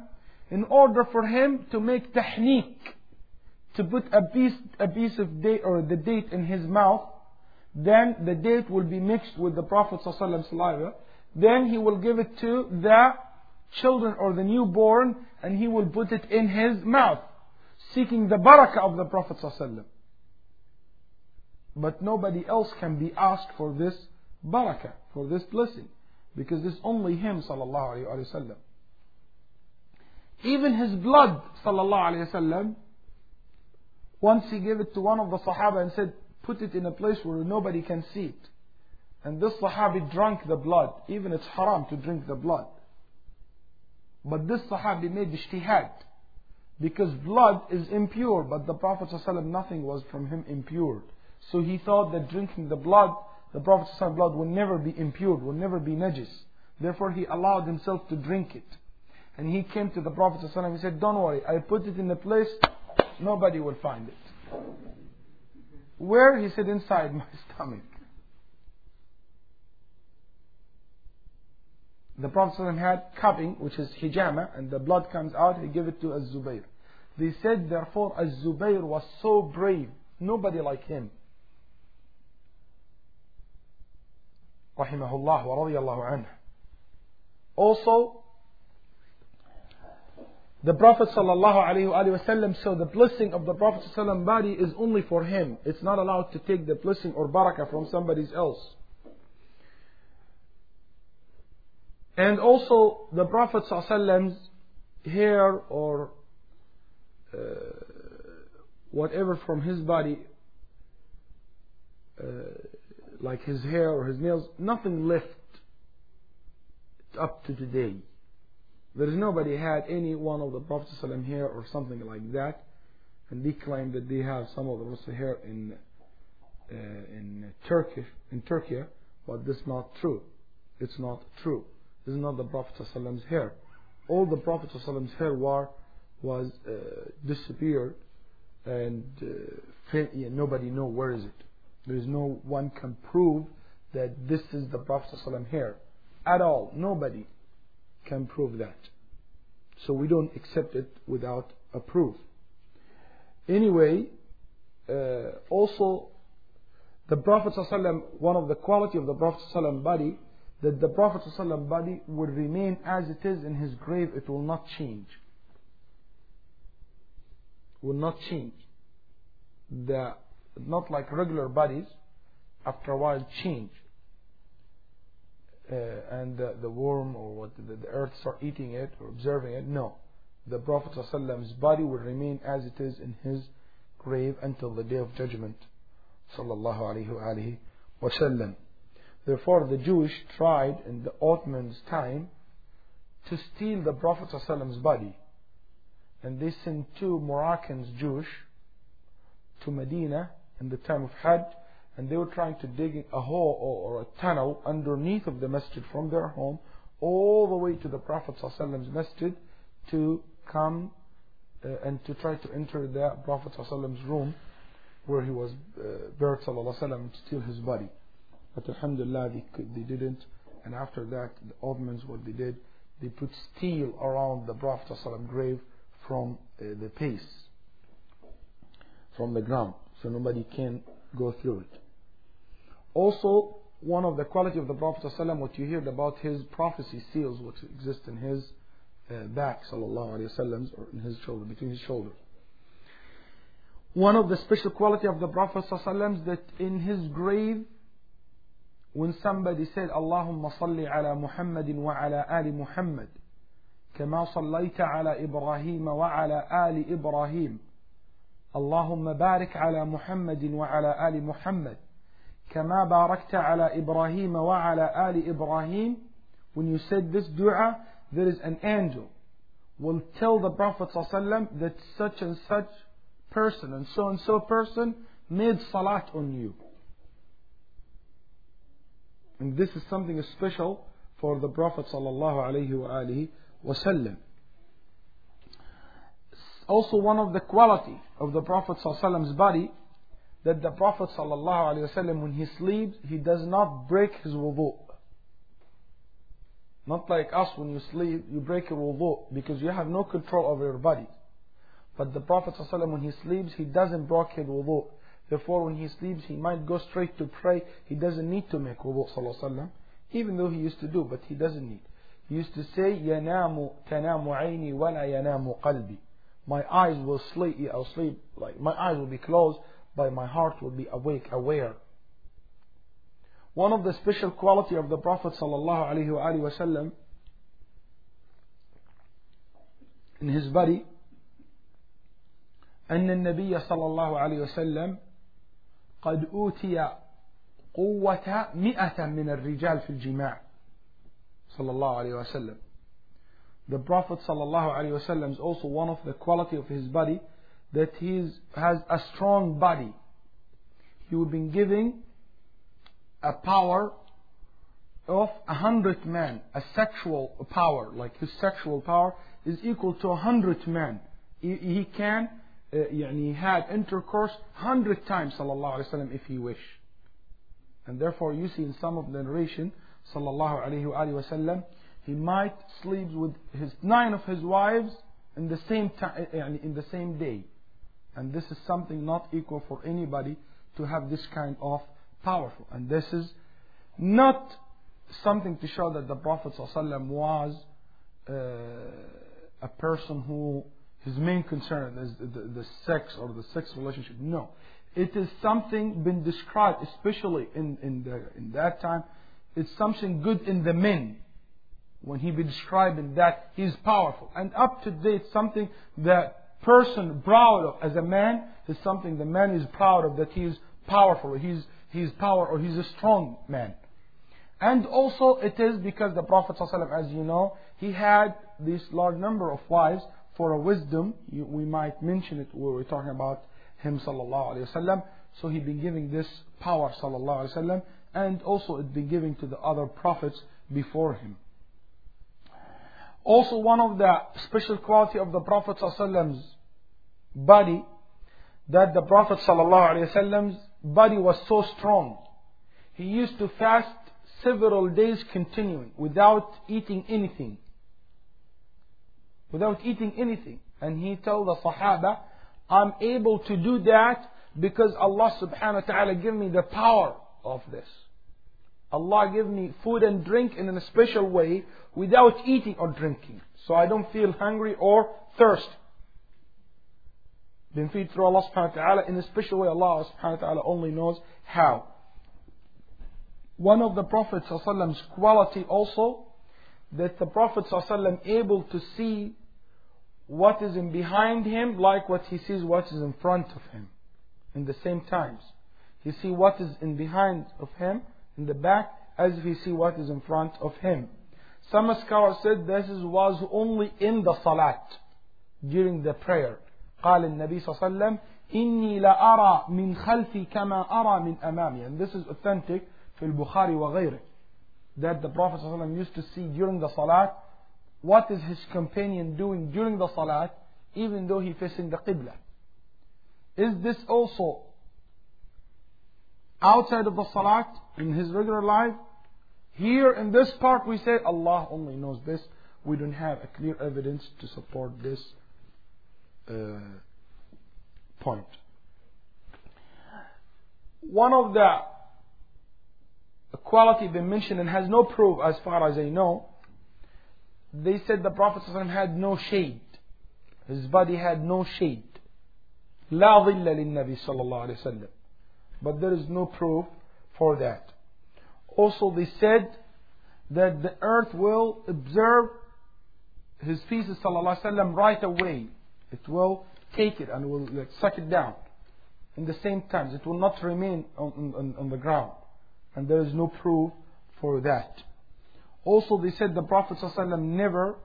in order for him to make tahneek, to put a piece, a piece of date or the date in his mouth, Then the date will be mixed with the Prophet's saliva. Then he will give it to the children or the newborn, and he will put it in his mouth, seeking the barakah of the Prophet ﷺ. But nobody else can be asked for this barakah, for this blessing, because it's only him ﷺ. Even his blood ﷺ, once he gave it to one of the Sahaba and said, put it in a place where nobody can see it. And this Sahabi drank the blood. Even it's haram to drink the blood. But this Sahabi made ijtihad, because blood is impure, but the Prophet ﷺ, nothing was from him impure. So he thought that drinking the blood, the Prophet's blood will never be impure, will never be najis. Therefore he allowed himself to drink it. And he came to the Prophet ﷺ and he said, don't worry, I put it in a place, nobody will find it. Where? He said, inside my stomach. The Prophet ﷺ had cupping, which is hijama, and the blood comes out, he gave it to Az-Zubayr. They said, therefore, Az-Zubayr was so brave, nobody like him. Rahimahullah wa radiyallahu anhu. Also, the Prophet ﷺ, so the blessing of the Prophet ﷺ's body is only for him. It's not allowed to take the blessing or barakah from somebody else. And also, the Prophet ﷺ's hair or uh, whatever from his body, uh, like his hair or his nails, nothing left up to today. There is nobody had any one of the Prophet ﷺ hair or something like that. And they claim that they have some of the Prophet's hair in uh, in Turkey, in Turkey, but this is not true. It's not true. This is not the Prophet ﷺ's hair. All the Prophet ﷺ's hair war, was uh, disappeared, and uh, nobody knows where is it. There is no one can prove that this is the Prophet ﷺ's hair at all. Nobody can prove that. So we don't accept it without a proof. Anyway, uh, also the Prophet ﷺ, one of the quality of the Prophet ﷺ's body, that the Prophet ﷺ's body would remain as it is in his grave. It will not change. Will not change. The, not like regular bodies, after a while change. Uh, and the, the worm or what the, the earth start eating it or observing it. No. The Prophet ﷺ's body will remain as it is in his grave until the day of judgment. Sallallahu alayhi wa alihi wa sallam. Therefore, the Jewish tried in the Ottoman's time to steal the Prophet ﷺ's body. And they sent two Moroccans, Jewish, to Medina in the time of Hajj. And they were trying to dig a hole or a tunnel underneath of the masjid from their home all the way to the Prophet ﷺ's masjid to come uh, and to try to enter the Prophet ﷺ's room where he was uh, buried sallallahu alaihi wasallam, and to steal his body. But alhamdulillah, they, could, they didn't. And after that, the Ottomans, what they did, they put steel around the Prophet's grave from uh, the pace, from the ground, so nobody can go through it. Also, one of the quality of the Prophet ﷺ, what you heard about his prophecy seals, which exist in his uh, back, sallallahu alaihi wasallam, or in his shoulder, between his shoulders. One of the special quality of the Prophet ﷺ is that in his grave, when somebody said, Allahumma salli ala Muhammadin wa ala ali Muhammad, kama sallayta ala Ibrahim wa ala ali Ibrahim, Allahumma barik ala Muhammadin wa ala ali Muhammad, kama barakta ala Ibrahim wa ala ali Ibrahim, when you said this dua, there is an angel will tell the Prophet ﷺ that such and such person and so and so person made salat on you. And this is something special for the Prophet ﷺ. Also, one of the quality of the Prophet ﷺ's body, that the Prophet ﷺ, when he sleeps, he does not break his wudu. Not like us, when you sleep, you break your wudu, because you have no control over your body. But the Prophet ﷺ, when he sleeps, he doesn't break his wudu. Therefore, when he sleeps, he might go straight to pray. He doesn't need to make wudu, sallallahu alaihi wasallam, even though he used to do, but he doesn't need. He used to say, "Yanamu tanamu aini wa la yanamu qalbi." My eyes will sleep. I'll sleep like my eyes will be closed, but my heart will be awake, aware. One of the special quality of the Prophet sallallahu alaihi wasallam in his body, أن النبي صلى الله عليه وسلم قد أوتي قوة مئة من الرجال في الجماع صلى الله عليه وسلم. The Prophet صلى الله عليه وسلم is also one of the quality of his body that he is, has a strong body. He would been giving a power of a hundred men, a sexual power, like his sexual power is equal to a hundred men. He, he can Uh, he had intercourse hundred times sallallahu alayhi wa sallam if he wish. And therefore you see in some of the narration sallallahu alayhi wa sallam he might sleep with his nine of his wives in the same time, in the same day. And this is something not equal for anybody to have this kind of powerful. And this is not something to show that the Prophet sallallahu alayhi wa sallam was uh, a person who his main concern is the, the, the sex or the sex relationship. No. It is something been described, especially in, in, the, in that time. It's something good in the men. When he be describing that, he's powerful. And up to date, something that person proud of as a man is something the man is proud of, that he is powerful, or he's, he's power, or he's a strong man. And also it is because the Prophet ﷺ, as you know, he had this large number of wives. For a wisdom, we might mention it when we're talking about him sallallahu alayhi wa sallam. So he been giving this power sallallahu alayhi wa sallam, and also it been giving to the other prophets before him. Also one of the special quality of the Prophet sallallahu alayhi wa sallam's body, that the Prophet sallallahu alayhi wa sallam's body was so strong. He used to fast several days continuing without eating anything. Without eating anything. And he told the Sahaba, I'm able to do that because Allah subhanahu wa ta'ala gave me the power of this. Allah gave me food and drink in a special way without eating or drinking. So I don't feel hungry or thirsty. Been fed through Allah subhanahu wa ta'ala in a special way. Allah subhanahu wa ta'ala only knows how. One of the Prophet's quality also, that the Prophet ﷺ able to see what is in behind him like what he sees what is in front of him in the same times. He see what is in behind of him in the back as if he see what is in front of him. Some scholars said this is, was only in the salat, during the prayer. قال النبي صلى الله عليه وسلم إني لأرى من خلفي كما أرى من أمامي. And this is authentic في البخاري وغيره. That the Prophet ﷺ used to see during the Salat, what is his companion doing during the Salat, even though he facing the Qibla. Is this also outside of the Salat, in his regular life? Here in this part we say, Allah only knows this. We don't have a clear evidence to support this uh, point. One of the quality been mentioned and has no proof as far as I know, they said the Prophet ﷺ had no shade. His body had no shade. لا ظل للنبي صلى الله عليه وسلم. But there is no proof for that. Also they said that the earth will observe his feces صلى الله عليه وسلم right away. It will take it and will like, suck it down. In the same times, it will not remain on, on, on the ground. And there is no proof for that. Also they said the Prophet ﷺ never,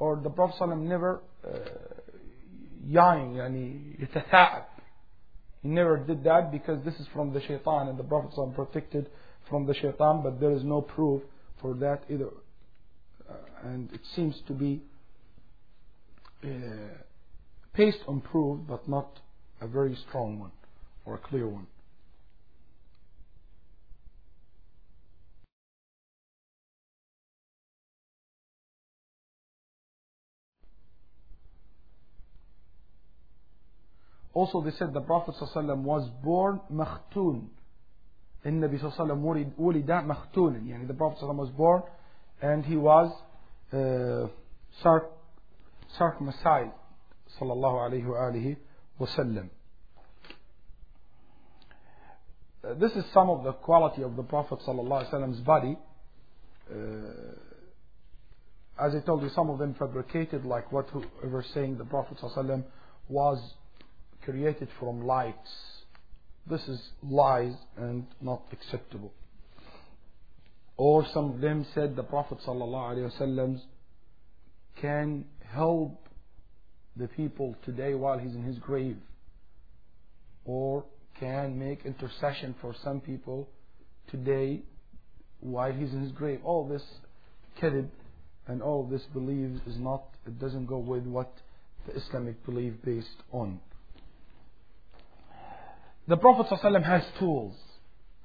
or the Prophet ﷺ never uh, yawn, yani yatatha'ab. He never did that because this is from the shaitan and the Prophet ﷺ protected from the shaitan, but there is no proof for that either. Uh, and it seems to be uh, based on proof, but not a very strong one or a clear one. Also, they said the Prophet ﷺ was born makhtun. In Nabi ﷺ, ulida makhtun. Yani the Prophet ﷺ was born and he was uh, sarc circumcised. Sallallahu alayhi wa alihi wa sallam. This is some of the quality of the Prophet sallallahu alaihi wasallam's body. Uh, as I told you, some of them fabricated, like what whoever saying the Prophet sallallahu alaihi wasallam was created from lights. This is lies and not acceptable. Or some of them said the Prophet sallallahu alaihi wasallam can help the people today while he's in his grave, or can make intercession for some people today while he's in his grave. All this kadib and all this belief is not, it doesn't go with what the Islamic belief based on. The Prophet ﷺ has tools,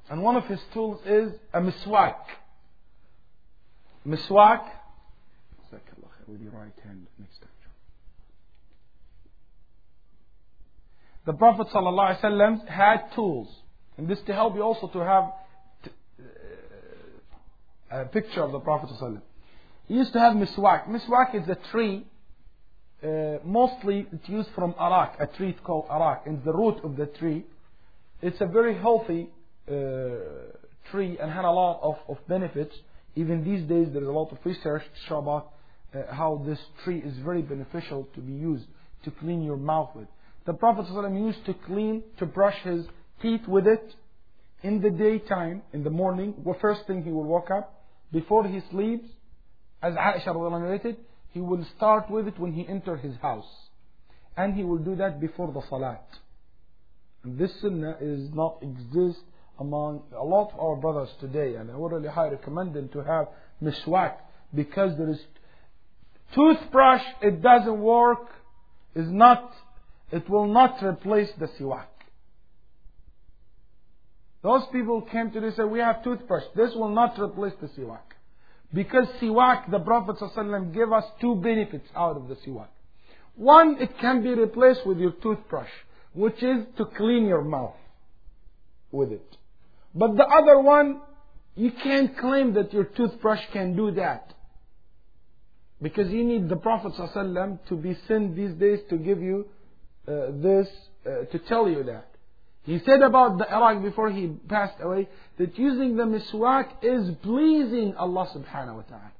and one of his tools is a miswak. Miswak with your right hand next time. The Prophet ﷺ had tools, and this to help you also to have a picture of the Prophet ﷺ. He used to have miswak. Miswak is a tree, uh, mostly it's used from arak, a tree called arak, and the root of the tree. It's a very healthy uh, tree and had a lot of, of benefits. Even these days there is a lot of research about uh, how this tree is very beneficial to be used to clean your mouth with. The Prophet ﷺ used to clean, to brush his teeth with it in the daytime, in the morning. The first thing he will wake up, before he sleeps, as Aisha narrated, he will start with it when he enters his house. And he will do that before the salat. And this sunnah is not exist among a lot of our brothers today. And I would really highly recommend them to have miswak, because there is toothbrush, it doesn't work, is not... It will not replace the siwak. Those people came today and said, we have toothbrush. This will not replace the siwak. Because siwak, the Prophet ﷺ gave us two benefits out of the siwak. One, it can be replaced with your toothbrush, which is to clean your mouth with it. But the other one, you can't claim that your toothbrush can do that. Because you need the Prophet ﷺ to be sent these days to give you Uh, this uh, to tell you that. He said about the Iraq before he passed away that using the miswak is pleasing Allah subhanahu wa ta'ala.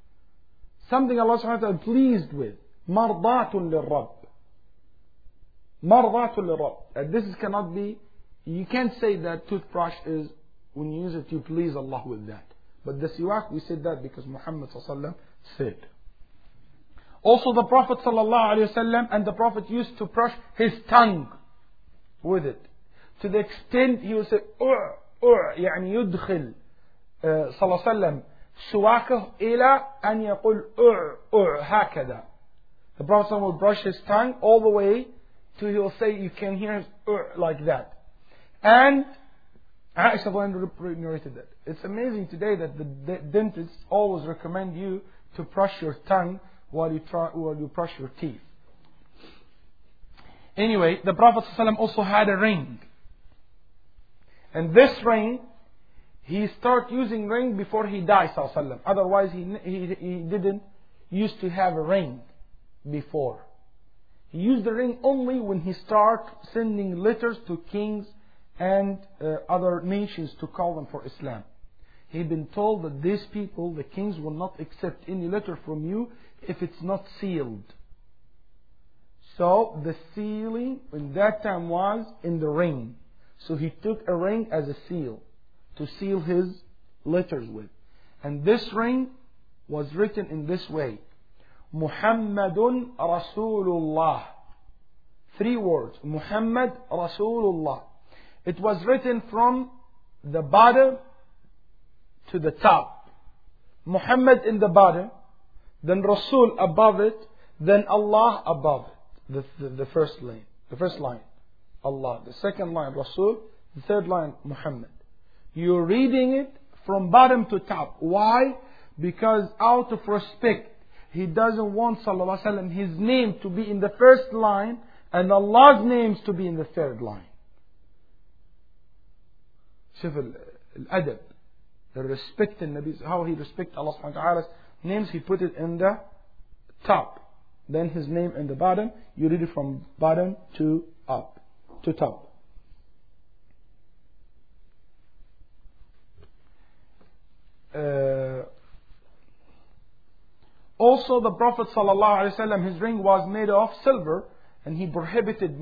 Something Allah subhanahu wa ta'ala is pleased with. Mardatun lirrab. Mardatun lirrab. And this cannot be, you can't say that toothbrush is, when you use it you please Allah with that. But the siwak, we said that because Muhammad sallallahu alaihi wasallam said. Also the Prophet ﷺ and the Prophet used to brush his tongue with it. To the extent he would say, Ur, Ur, يعني يدخل صلى الله عليه وسلم سواكه إلى أن يقول Ur, Ur, هكذا. The Prophet ﷺ would brush his tongue all the way to he will say, you can hear his Ur like that. And Aisha narrated that. It's amazing today that the dentists always recommend you to brush your tongue while you, try, while you brush your teeth. Anyway, the Prophet ﷺ also had a ring. And this ring, he started using ring before he died ﷺ. Otherwise, he, he, he didn't used to have a ring before. He used the ring only when he started sending letters to kings and uh, other nations to call them for Islam. He'd been told that these people, the kings, will not accept any letter from you if it's not sealed. So the sealing in that time was in the ring. So he took a ring as a seal to seal his letters with. And this ring was written in this way. Muhammadun Rasulullah. Three words. Muhammad Rasulullah. It was written from the bottom to the top. Muhammad in the bottom, then Rasul above it, then Allah above it. The, the, the first line, the first line, Allah. The second line, Rasul. The third line, Muhammad. You're reading it from bottom to top. Why? Because out of respect, he doesn't want sallallahu alaihi wasallam his name to be in the first line and Allah's names to be in the third line. شوف الأدب, the respect in Nabi, how he respects Allah subhanahu wa ta'ala's names, he put it in the top, then his name in the bottom. You read it from bottom to up, to top. Uh, also, the Prophet ﷺ, his ring was made of silver, and he prohibited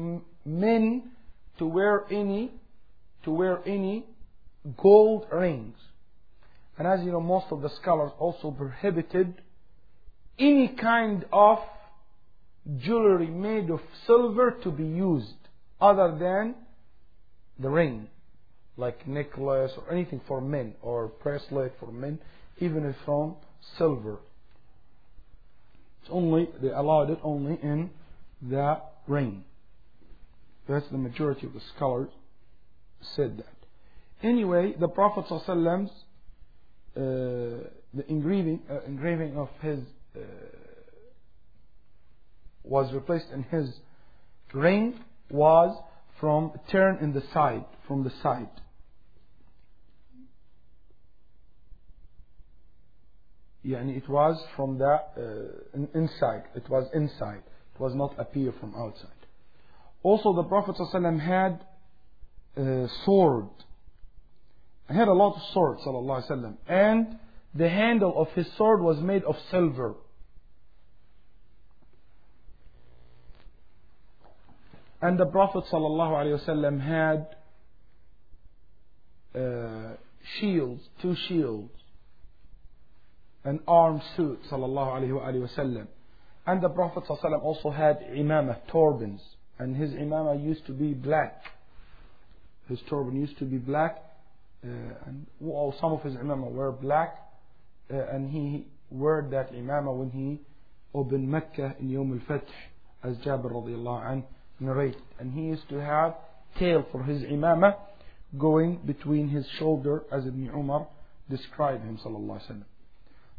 men to wear any to wear any gold rings. And as you know, most of the scholars also prohibited any kind of jewelry made of silver to be used other than the ring, like necklace or anything for men, or bracelet for men, even if from silver. It's only, they allowed it only in the ring. That's the majority of the scholars said that. Anyway, the Prophet ﷺ's uh, the engraving uh, engraving of his uh, was replaced in his ring was from turn in the side, from the side. Yani it was from the uh, inside. It was inside. It was not appear from outside. Also, the Prophet ﷺ had a sword. He had a lot of swords, sallallahu alaihi wasallam, and the handle of his sword was made of silver. And the Prophet ﷺ had uh, shields, two shields, an armed suit, ﷺ. And the Prophet ﷺ also had imamah, turbans, and his imamah used to be black. His turban used to be black, uh, and well, some of his imamah were black, uh, and he wore that imamah when he opened Mecca in Yawm al-Fath, as Jabir radiallahu anhu narrated. And he used to have tail for his imamah going between his shoulder, as Ibn Umar described him sallallahu alaihi wasallam.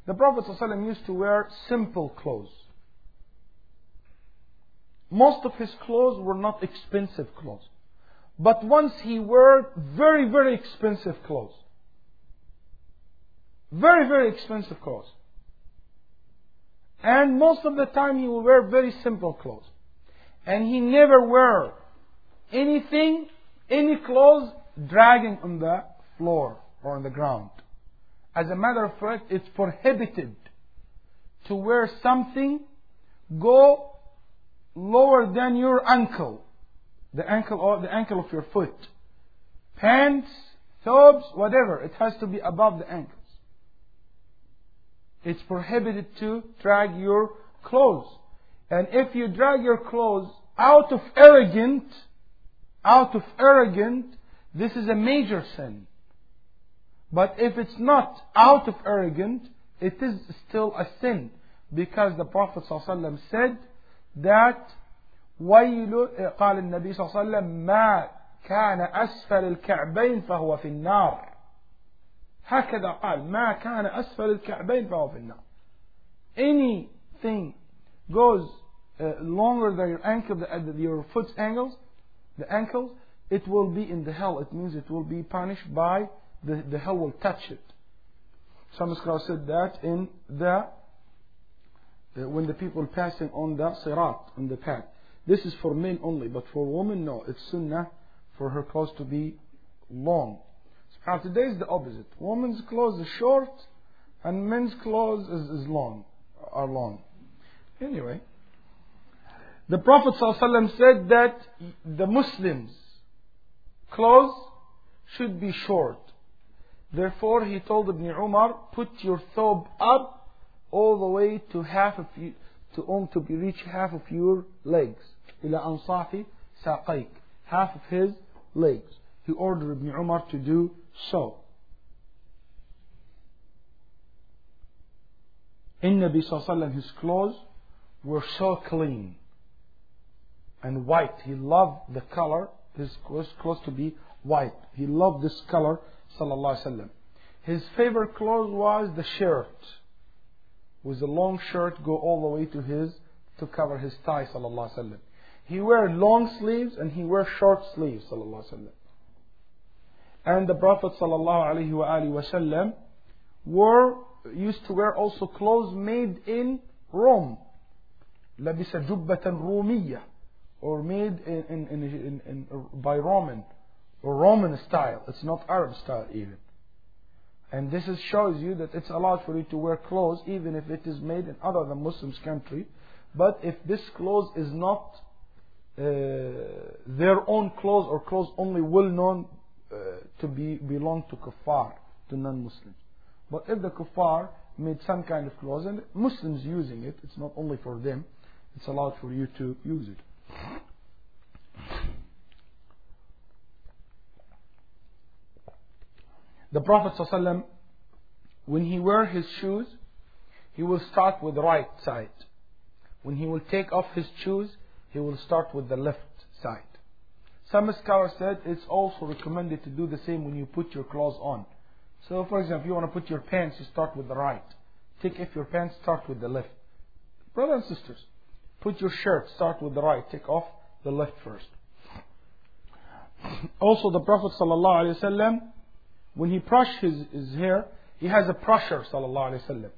The Prophet sallallahu alaihi wasallam used to wear simple clothes. Most of his clothes were not expensive clothes, but once he wore very very expensive clothes, very very expensive clothes, and most of the time he would wear very simple clothes. And he never wore anything, any clothes dragging on the floor or on the ground. As a matter of fact, it's prohibited to wear something go lower than your ankle, the ankle or the ankle of your foot. Pants, thobes, whatever, it has to be above the ankles. It's prohibited to drag your clothes. And if you drag your clothes out of arrogant, out of arrogant, this is a major sin. But if it's not out of arrogant, it is still a sin. Because the Prophet ﷺ said that, وَيْلُ قَالَ النَّبِيُّ صَلَّى اللَّهُ عَلَيْهِ وَسَلَّمَ مَا كَانَ أَسْفَلَ الْكَعْبَيْنِ فَهُوَ فِي النَّارِ. هكذا قال, مَا كَانَ أَسْفَلَ الْكَعْبَيْنِ فَهُوَ فِي النَّارِ. Anything goes Uh, longer than your ankle, the, uh, your foot's angles, the ankles, it will be in the hell. It means it will be punished by the, the hell will touch it. Some scholars said that in the uh, when the people passing on the sirat, on the path. This is for men only, but for women, no. It's sunnah for her clothes to be long. So today is the opposite. Women's clothes is short, and men's clothes is, is long, are long. Anyway. The Prophet ﷺ said that the Muslims' clothes should be short. Therefore, he told Ibn Umar, put your thobe up all the way to half of you, to um, to be reach half of your legs. إلى أنصاف ساقيك, half of his legs. He ordered Ibn Umar to do so. In Nabi ﷺ, his clothes were so clean and white. He loved the color. His clothes to be white. He loved this color, sallallahu alaihi wasallam. His favorite clothes was the shirt, was a long shirt go all the way to his to cover his thigh, sallallahu alaihi wasallam. He wore long sleeves and he wore short sleeves, sallallahu alaihi wasallam. And the Prophet sallallahu alaihi wasallam wore used to wear also clothes made in Rome, لبس جبة رومية, or made in, in, in, in, in, in, by Roman, or Roman style. It's not Arab style even. And this is, shows you that it's allowed for you to wear clothes even if it is made in other than Muslims country. But if this clothes is not uh, their own clothes, or clothes only well known uh, to be belong to kuffar, to non-Muslims. But if the kuffar made some kind of clothes and Muslims using it, it's not only for them, it's allowed for you to use it. The Prophet ﷺ, when he wear his shoes, he will start with the right side. When he will take off his shoes, he will start with the left side. Some scholars said it's also recommended to do the same when you put your clothes on. So for example, you want to put your pants, you start with the right. Take off your pants, start with the left. Brothers and sisters, put your shirt, start with the right. Take off the left first. Also the Prophet sallallahu alaihi wasallam, when he brushed his, his hair, he has a brusher sallallahu alaihi wasallam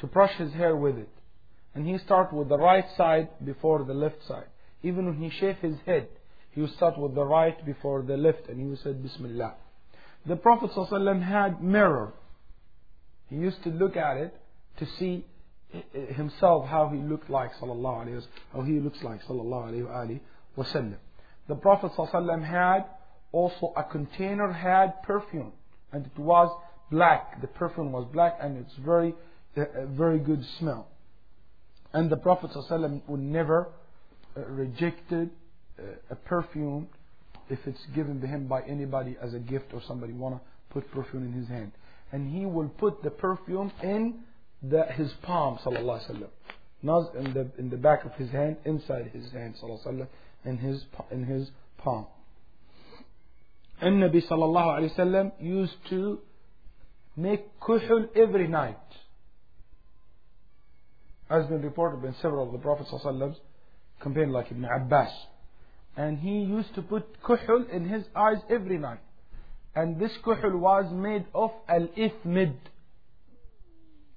to brush his hair with it. And he starts with the right side before the left side. Even when he shaved his head, he would start with the right before the left, and he would say Bismillah. The Prophet sallallahu alaihi wasallam had mirror. He used to look at it to see himself, how he looked like sallallahu alaihi wasallam, how he looks like sallallahu alaihi wasallam. The Prophet sallallahu alaihi wasallam had also a container, had perfume, and it was black. The perfume was black, and it's very, uh, very good smell. And the Prophet sallallahu alaihi wasallam would never uh, rejected uh, a perfume if it's given to him by anybody as a gift, or somebody want to put perfume in his hand, and he will put the perfume in the, his palm sallallahu alaihi wasallam, not in the in the back of his hand, inside his hand sallallahu alaihi wasallam, in his in his palm. And Nabi sallallahu alaihi wasallam used to make kuhul every night, as been reported by several of the Prophet sallallahu alaihi wasallam's companions like Ibn Abbas. And he used to put kuhul in his eyes every night. And this kuhul was made of al-ithmid.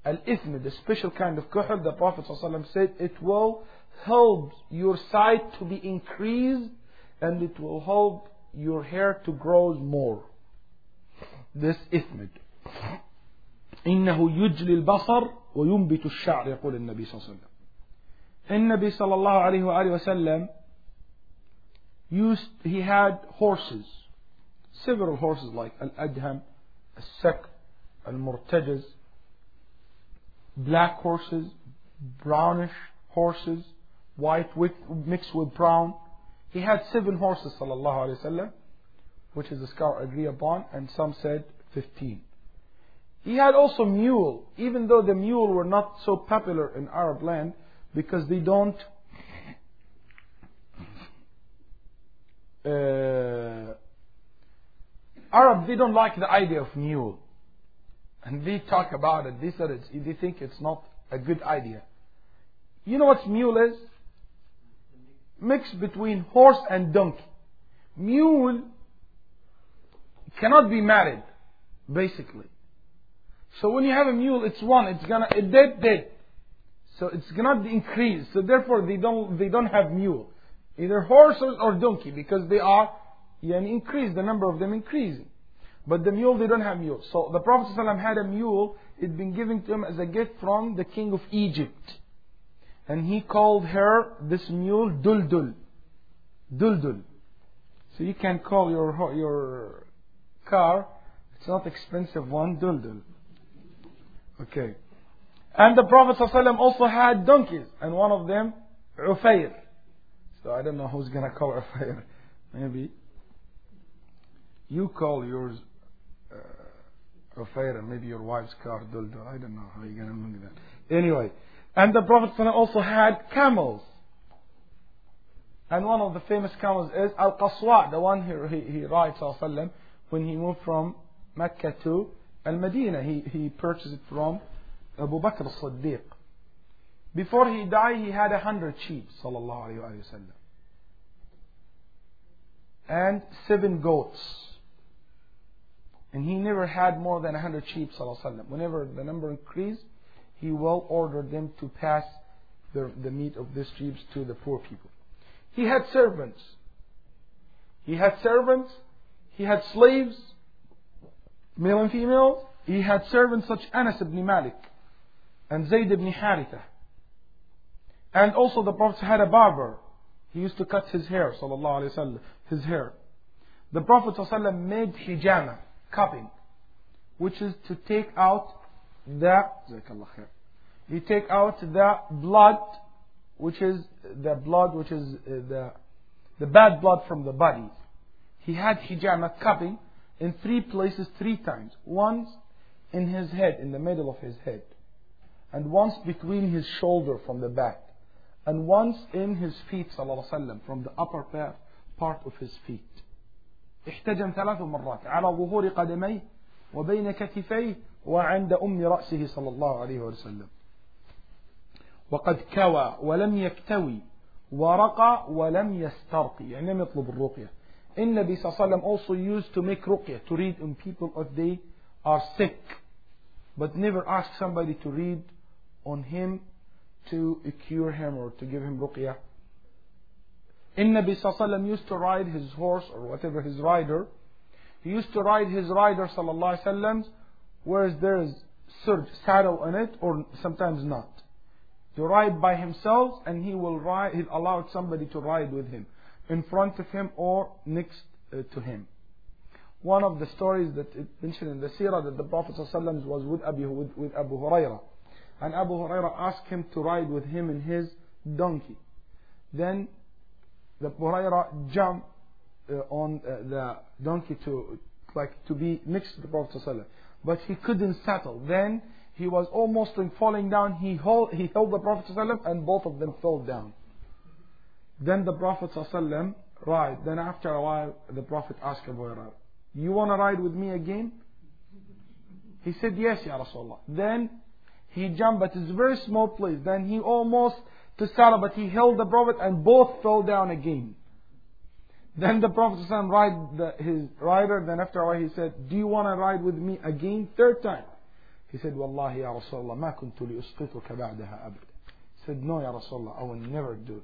Al-ithmid, a special kind of kuhul. The Prophet ﷺ said it will help your sight to be increased, and it will help your hair to grow more. This ithmid. إِنَّهُ يُجْلِ الْبَصَرُ وَيُنْبِتُ الشَّعْرِ يقول النبي صلى الله عليه وسلم. النبي صلى الله عليه وآله وسلم Used, he had horses, several horses like Al-Adham, Al-Sak, Al-Murtajaz, black horses, brownish horses, white with, mixed with brown. He had seven horses, sallallahu alayhi wa sallam, which is the scholars agree upon, and some said fifteen. He had also mule, even though the mule were not so popular in Arab land, because they don't Uh, Arab, they don't like the idea of mule, and they talk about it. They said it's, they think it's not a good idea. You know what mule is? Mixed between horse and donkey. Mule cannot be married, basically. So when you have a mule, it's one. It's gonna it dead dead. So it's gonna increase. So therefore, they don't they don't have mule. Either horses or donkey, because they are yani, increased, the number of them increasing. But the mule, they don't have mule. So the Prophet ﷺ had a mule. It'd been given to him as a gift from the king of Egypt. And he called her, this mule, Duldul. Duldul. So you can call your your car, it's not expensive one, Duldul. Okay. And the Prophet ﷺ also had donkeys. And one of them, Ufayr. So I don't know who's going to call her fire. Maybe you call yours uh, fire, and maybe your wife's car Duldul. I don't know how you're going to look at that. Anyway, and the Prophet also had camels. And one of the famous camels is Al-Qaswa, the one he, he, he rides when he moved from Mecca to Al-Medina. He, he purchased it from Abu Bakr al-Siddiq. Before he died, he had a hundred sheep, sallallahu alayhi wa sallam, and seven goats. And he never had more than a hundred sheep, sallallahu alayhi wa sallam. Whenever the number increased, he will order them to pass the, the meat of these sheep to the poor people. He had servants. He had servants. He had slaves, male and female. He had servants such as Anas ibn Malik and Zayd ibn Harithah. And also the Prophet had a barber. He used to cut his hair, sallallahu alayhi wa sallam, his hair. The Prophet sallallahu alayhi wa sallam made hijama, cupping, which is to take out the, you take out the blood, which is the blood, which is the, the bad blood from the body. He had hijama, cupping, in three places, three times. Once in his head, in the middle of his head. And once between his shoulder from the back. And once in his feet, sallallahu alayhi wa sallam, from the upper part of his feet. احتجم ثلاث مرات على ظهور قدميه وبين كتفيه وعند أم رأسه صلى الله عليه وسلم. وقد كوى ولم يكتوي ورقى ولم يسترقي. يعني لم يطلب الرقية. And Nabi Sallallahu Alaihi Wasallam also used to make ruqya, to read on people if they are sick, but never ask somebody to read on him to cure him or to give him ruqya. And Nabi Sallallahu Alaihi Wasallam used to ride his horse or whatever his rider. He used to ride his rider Sallallahu Alaihi Wasallam, whereas there is saddle on it or sometimes not. To ride by himself, and he will ride. He allowed somebody to ride with him, in front of him or next uh, to him. One of the stories that it mentioned in the seerah that the Prophet ﷺ was with Abu, with, with Abu Hurayrah. And Abu Hurayrah asked him to ride with him in his donkey. Then the Abu Hurayrah jumped uh, on uh, the donkey to, like, to be next to the Prophet ﷺ. But he couldn't settle. Then he was almost in falling down. He hold, he held the Prophet ﷺ and both of them fell down. Then the Prophet ﷺ ride. Then after a while, the Prophet asked Abu Hurayrah, "You want to ride with me again?" He said, "Yes, Ya Rasulullah." Then he jumped, but it's a very small place. Then he almost to Sarah, but he held the Prophet and both fell down again. Then the Prophet ﷺ ride the, his rider. Then after a while, he said, "Do you want to ride with me again?" Third time. He said, "Wallahi, Ya Rasulullah, ma kuntu li usqituka ba'daha abad." He said, "No, Ya Rasulullah, I will never do it.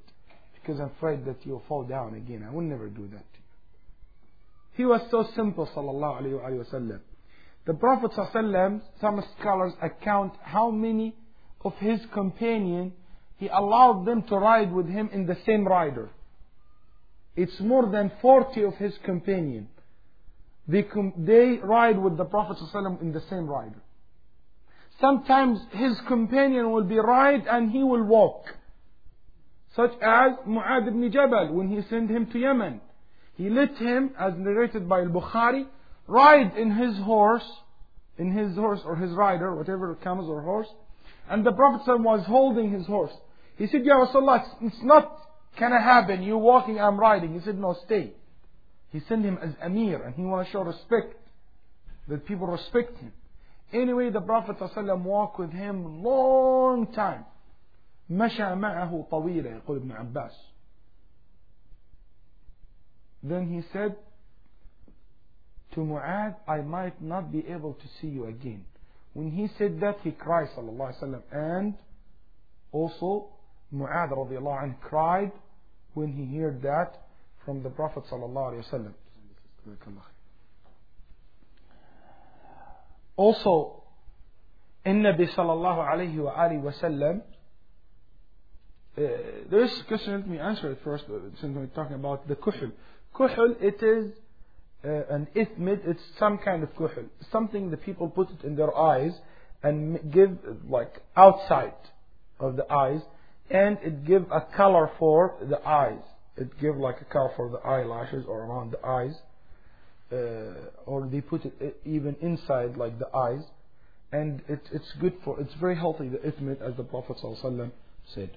Because I'm afraid that you'll fall down again. I will never do that to you." He was so simple, sallallahu alayhi wa sallam. The Prophet sallallahu alayhi wa sallam, some scholars account how many of his companions he allowed them to ride with him in the same rider. It's more than forty of his companions. They, they ride with the Prophet sallallahu alayhi wa sallam in the same rider. Sometimes his companion will be right and he will walk. Such as Mu'ad ibn Jabal, when he sent him to Yemen. He let him, as narrated by Al-Bukhari, ride in his horse, in his horse or his rider, whatever camel or horse. And the Prophet was holding his horse. He said, "Ya Rasulullah, it's not going to happen. You're walking, I'm riding." He said, "No, stay." He sent him as Amir, and he wants to show respect, that people respect him. Anyway, the Prophet walked with him long time. مشى معه طويلة يقول ابن عباس. Then he said to Mu'ad, "I might not be able to see you again." When he said that, he cried, sallallahu alayhi wa sallam. And also Mu'ad radiallahu anh cried when he heard that from the Prophet sallallahu alayhi wa sallam. Also, النبي sallallahu alayhi wa alihi wa sallam, Uh, there is a question, let me answer it first, since we're talking about the kuhul. Kuhul, it is uh, an ithmid, it's some kind of kuhul. Something the people put it in their eyes and give, like, outside of the eyes, and it give a color for the eyes. It give like a color for the eyelashes or around the eyes, uh, or they put it even inside, like the eyes, and it, it's good for, it's very healthy, the ithmid, as the Prophet ﷺ said.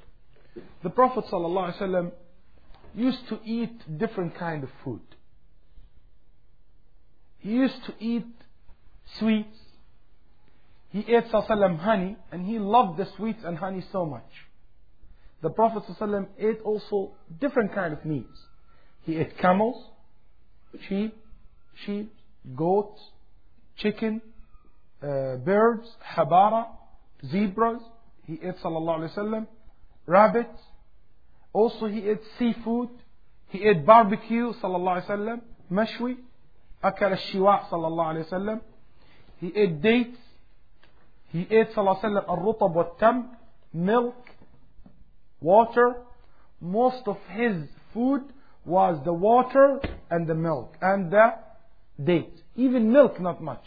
The Prophet ﷺ used to eat different kind of food. He used to eat sweets. He ate ﷺ honey, and he loved the sweets and honey so much. the Prophet ﷺ ate also different kind of meats. He ate camels, sheep, sheep, goats, chicken, uh, birds, habara, zebras. He ate sallallahu alaihi wasallam rabbits. Also he ate seafood. He ate barbecue sallallahu alaihi wasallam, mashwi, akal al-shiwa sallallahu alaihi wasallam. He ate dates. He ate sallallahu alaihi wasallam al-rutab wal-tam, milk, water. Most of his food was the water and the milk and the date. Even milk, not much.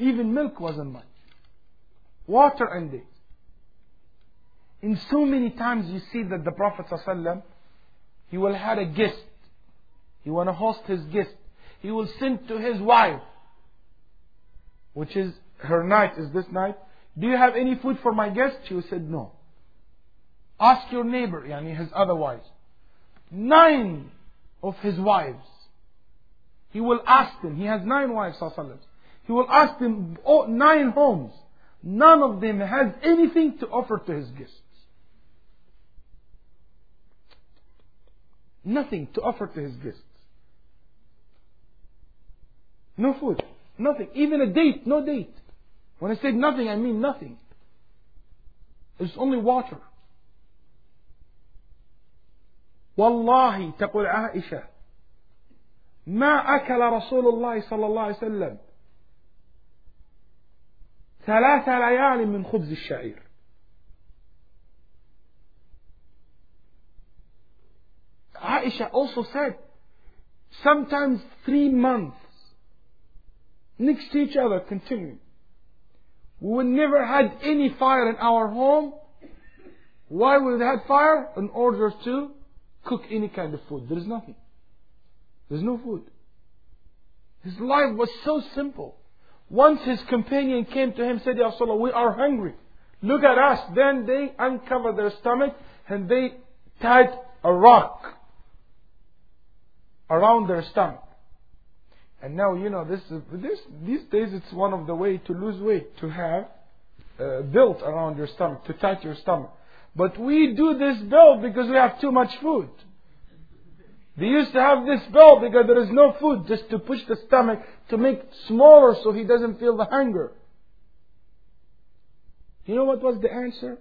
Even milk wasn't much. Water and date. In so many times you see that the Prophet ﷺ, he will have a guest. He want to host his guest. He will send to his wife, which is her night, is this night. Do you have any food for my guest? She will say no. Ask your neighbor, yani his other wives. Nine of his wives. He will ask them. He has nine wives, ﷺ. He will ask them, oh, nine homes. None of them has anything to offer to his guests. Nothing to offer to his guests. No food. Nothing. Even a date. No date. When I say nothing, I mean nothing. It's only water. Wallahi, تقول عائشة, ما أكل رسول الله صلى الله عليه وسلم ثلاث ليال من خبز الشعير. Aisha also said, sometimes three months next to each other, continuing. We never had any fire in our home. Why we had fire? In order to cook any kind of food. There is nothing. There is no food. His life was so simple. Once his companion came to him and said, Ya Rasulullah, we are hungry. Look at us. Then they uncovered their stomach and they tied a rock around their stomach. And now, you know, this, this, these days it's one of the way to lose weight, to have uh, belt around your stomach, to tight your stomach. But we do this belt because we have too much food. They used to have this belt because there is no food, just to push the stomach, to make it smaller so he doesn't feel the hunger. You know what was the answer?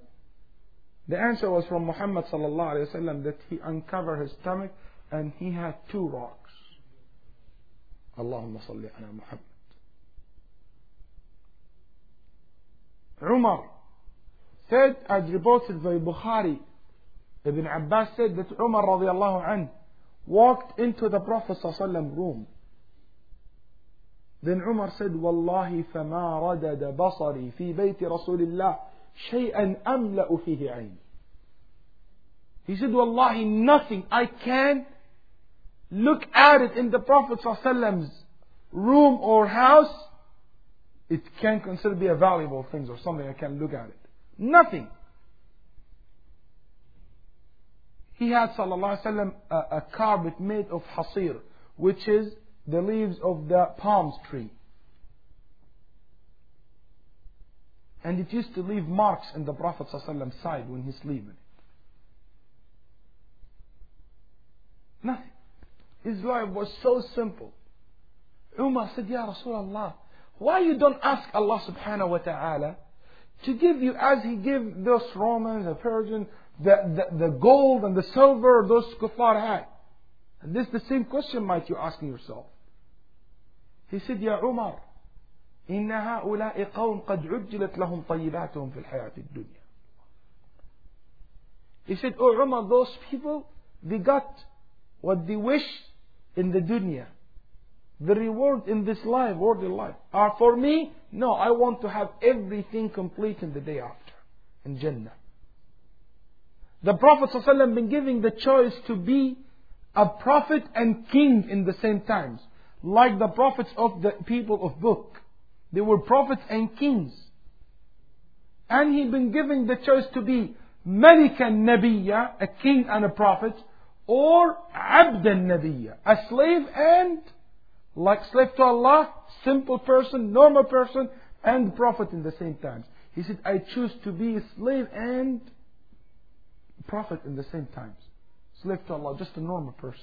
The answer was from Muhammad sallallahu alaihi wasallam, that he uncovered his stomach and he had two rocks. Allahumma salli ala Muhammad. Umar said, as reported by Bukhari, Ibn Abbas said that Umar radiallahu anhu walked into the Prophet ﷺ room. Then Umar said, Wallahi fama radada basari fi bayti Rasulillah shay'an amla'u fihi ayn. He said, Wallahi, nothing I can look at it in the Prophet ﷺ's room or house, it can consider be a valuable thing or something I can look at it. Nothing. He had, sallallahu alayhi wa sallam, a, a carpet made of hasir, which is the leaves of the palm tree. And it used to leave marks in the Prophet sallallahu alayhi wa sallam's side when he sleeps in it. Nothing. His life was so simple. Umar said, Ya Rasulullah, why you don't ask Allah subhanahu wa ta'ala to give you as He gave those Romans, the Persians, The, the, the gold and the silver those kuffar had? And this is the same question might you asking yourself. He said, Ya Umar, إِنَّ هَؤُلَاءِ قَوْمْ قَدْ عُجِّلَتْ لَهُمْ طَيِّبَاتُهُمْ فِي الْحَيَاةِ الدُّنْيَا. He said, Oh Umar, those people, they got what they wish in the dunya. The reward in this life, worldly life. Ah, for me, no, I want to have everything complete in the day after, in Jannah. The Prophet ﷺ been giving the choice to be a prophet and king in the same times. Like the prophets of the people of book. They were prophets and kings. And he been giving the choice to be Malikan Nabiyya, a king and a prophet, or Abdan Nabiyya, a slave and like slave to Allah, simple person, normal person, and prophet in the same times. He said, I choose to be a slave and prophet in the same times. Slave to Allah, just a normal person.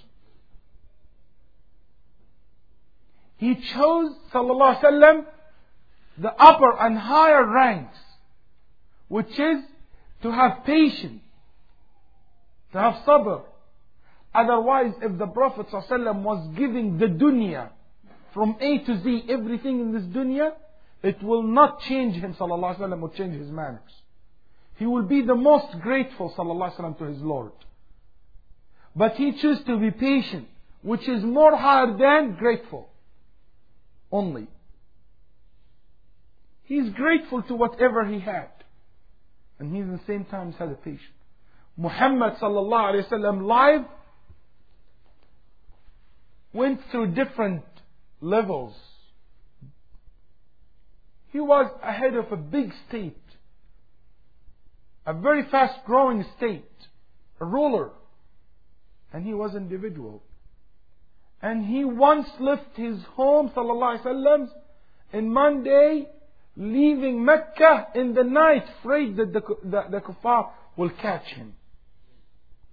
He chose, sallallahu alaihi wasallam, the upper and higher ranks, which is to have patience, to have sabr. Otherwise, if the Prophet sallallahu alaihi wasallam was giving the dunya from A to Z, everything in this dunya, it will not change him, sallallahu alaihi wasallam, or change his manners. He will be the most grateful, sallallahu alaihi wasallam, to his Lord. But he chose to be patient, which is more higher than grateful only. He's grateful to whatever he had. And he at the same time had a patient. Muhammad sallallahu alayhi wa sallam life went through different levels. He was ahead of a big state, a very fast growing state, a ruler. And he was individual. And he once left his home, sallallahu alayhi wa sallam, in Monday, leaving Mecca in the night, afraid that the, the, the kuffar will catch him.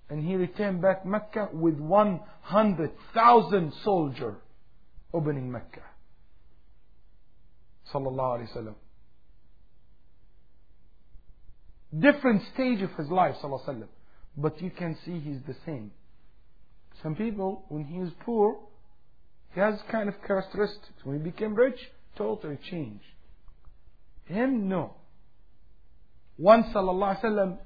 And he returned back Mecca with one hundred thousand soldiers opening Mecca. Sallallahu alayhi wa sallam. Different stage of his life, sallallahu alayhi wa sallam. But you can see he's the same. Some people, when he is poor, he has kind of characteristics. When he became rich, totally changed. Him, no. Once, sallallahu alayhi wa sallam,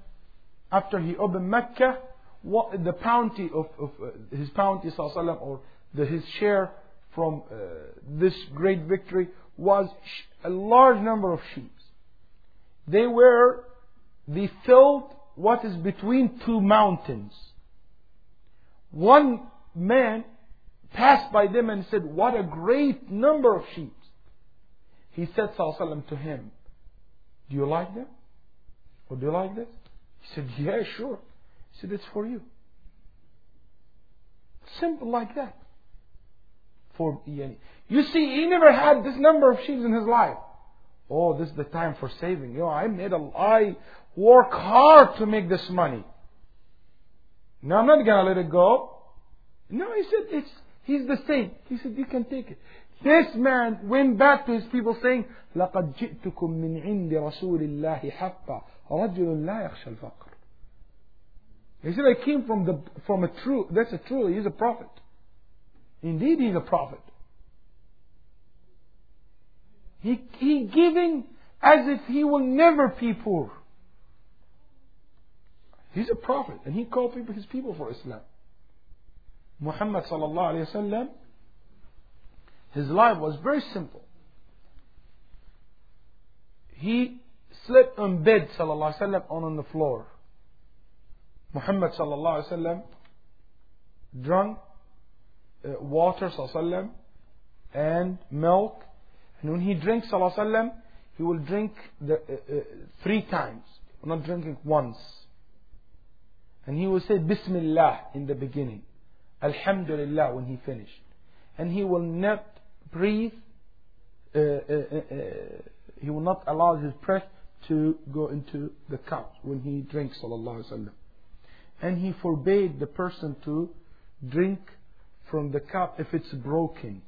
after he opened Mecca, what, the bounty of, of uh, his bounty, sallallahu alayhi wa sallam, or the, his share from uh, this great victory was sh a large number of sheep. They were, they filled what is between two mountains. One man passed by them and said, what a great number of sheep. He said, sallallahu alayhi wa sallam, to him, do you like them? Or do you like this? He said, yeah, sure. He said, it's for you. Simple like that. For you see, he never had this number of sheep in his life. Oh, this is the time for saving. You know, I made a, I work hard to make this money. No, I'm not going to let it go. No, he said, it's, he's the same. He said, you can take it. This man went back to his people saying, لَقَدْ جِئْتُكُمْ مِنْ عِنْدِ رَسُولِ اللَّهِ حَقًّا رَجُلٌ لَا يَخْشَى الْفَقْرِ. He said, I came from, the, from a true, that's a true, he's a prophet. Indeed, he's a prophet. He, he giving as if he will never be poor. He's a prophet, and he called people, his people for Islam. Muhammad sallallahu alayhi wa sallam, his life was very simple. He slept on bed, sallallahu alayhi wa sallam, on, on the floor. Muhammad sallallahu alayhi wa sallam drank uh, water, sallallahu alayhi wa sallam, and milk. And when he drinks, sallallahu alayhi wa sallam, he will drink the, uh, uh, three times, not drinking once. And he will say, Bismillah in the beginning, Alhamdulillah when he finished. And he will never breathe, uh, uh, uh, uh, he will not allow his breath to go into the cup when he drinks, sallallahu alayhi wa sallam. And he forbade the person to drink from the cup if it's broken.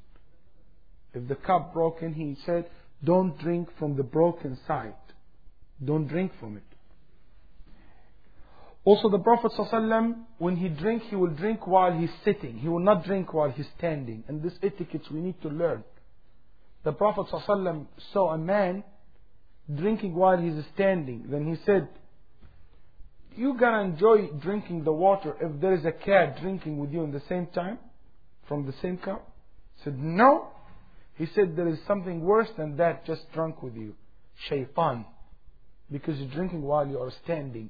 If the cup broken, he said, don't drink from the broken side. Don't drink from it. Also, the Prophet sallallahu alaihi wasallam, when he drinks, he will drink while he's sitting. He will not drink while he's standing. And this etiquette we need to learn. The Prophet sallallahu alaihi wasallam saw a man drinking while he's standing. Then he said, you're gonna enjoy drinking the water if there is a cat drinking with you in the same time, from the same cup? He said, no. He said, there is something worse than that just drunk with you. Shaitan. Because you're drinking while you are standing.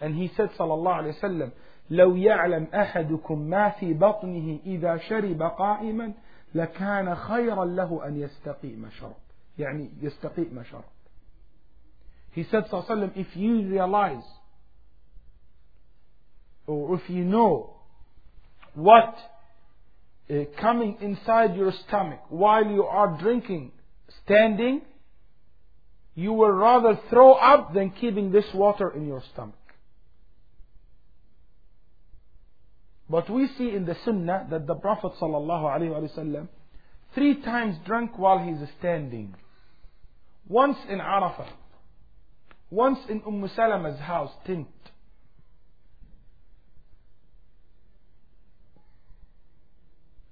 And he said, sallallahu alayhi wa sallam, لَوْ يَعْلَمْ أَحَدُكُمْ مَا فِي بَطْنِهِ إِذَا شَرِبَ قَائِمًا لَكَانَ خَيْرًا لَهُ أَنْ يَسْتَقِيمَ شَرَبًا. يعني يستقيم شرب. He said, sallallahu alayhi wa sallam, if you realize, or if you know, what uh, coming inside your stomach while you are drinking, standing, you will rather throw up than keeping this water in your stomach. But we see in the Sunnah that the Prophet ﷺ three times drank while he is standing. Once in Arafah, once in Umm Salama's house, tent.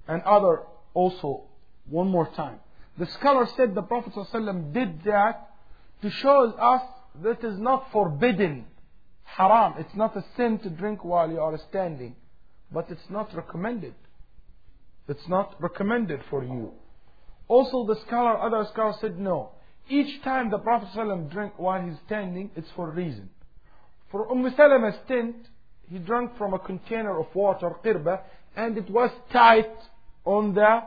And other also, one more time. The scholar said the Prophet ﷺ did that to show us that is not forbidden, haram. It's not a sin to drink while you are standing. But it's not recommended. It's not recommended for you. Also the scholar, other scholars said no. Each time the Prophet ﷺ drank while he's standing, it's for a reason. For Umm Salama's tent, he drank from a container of water, qirba, and it was tight on the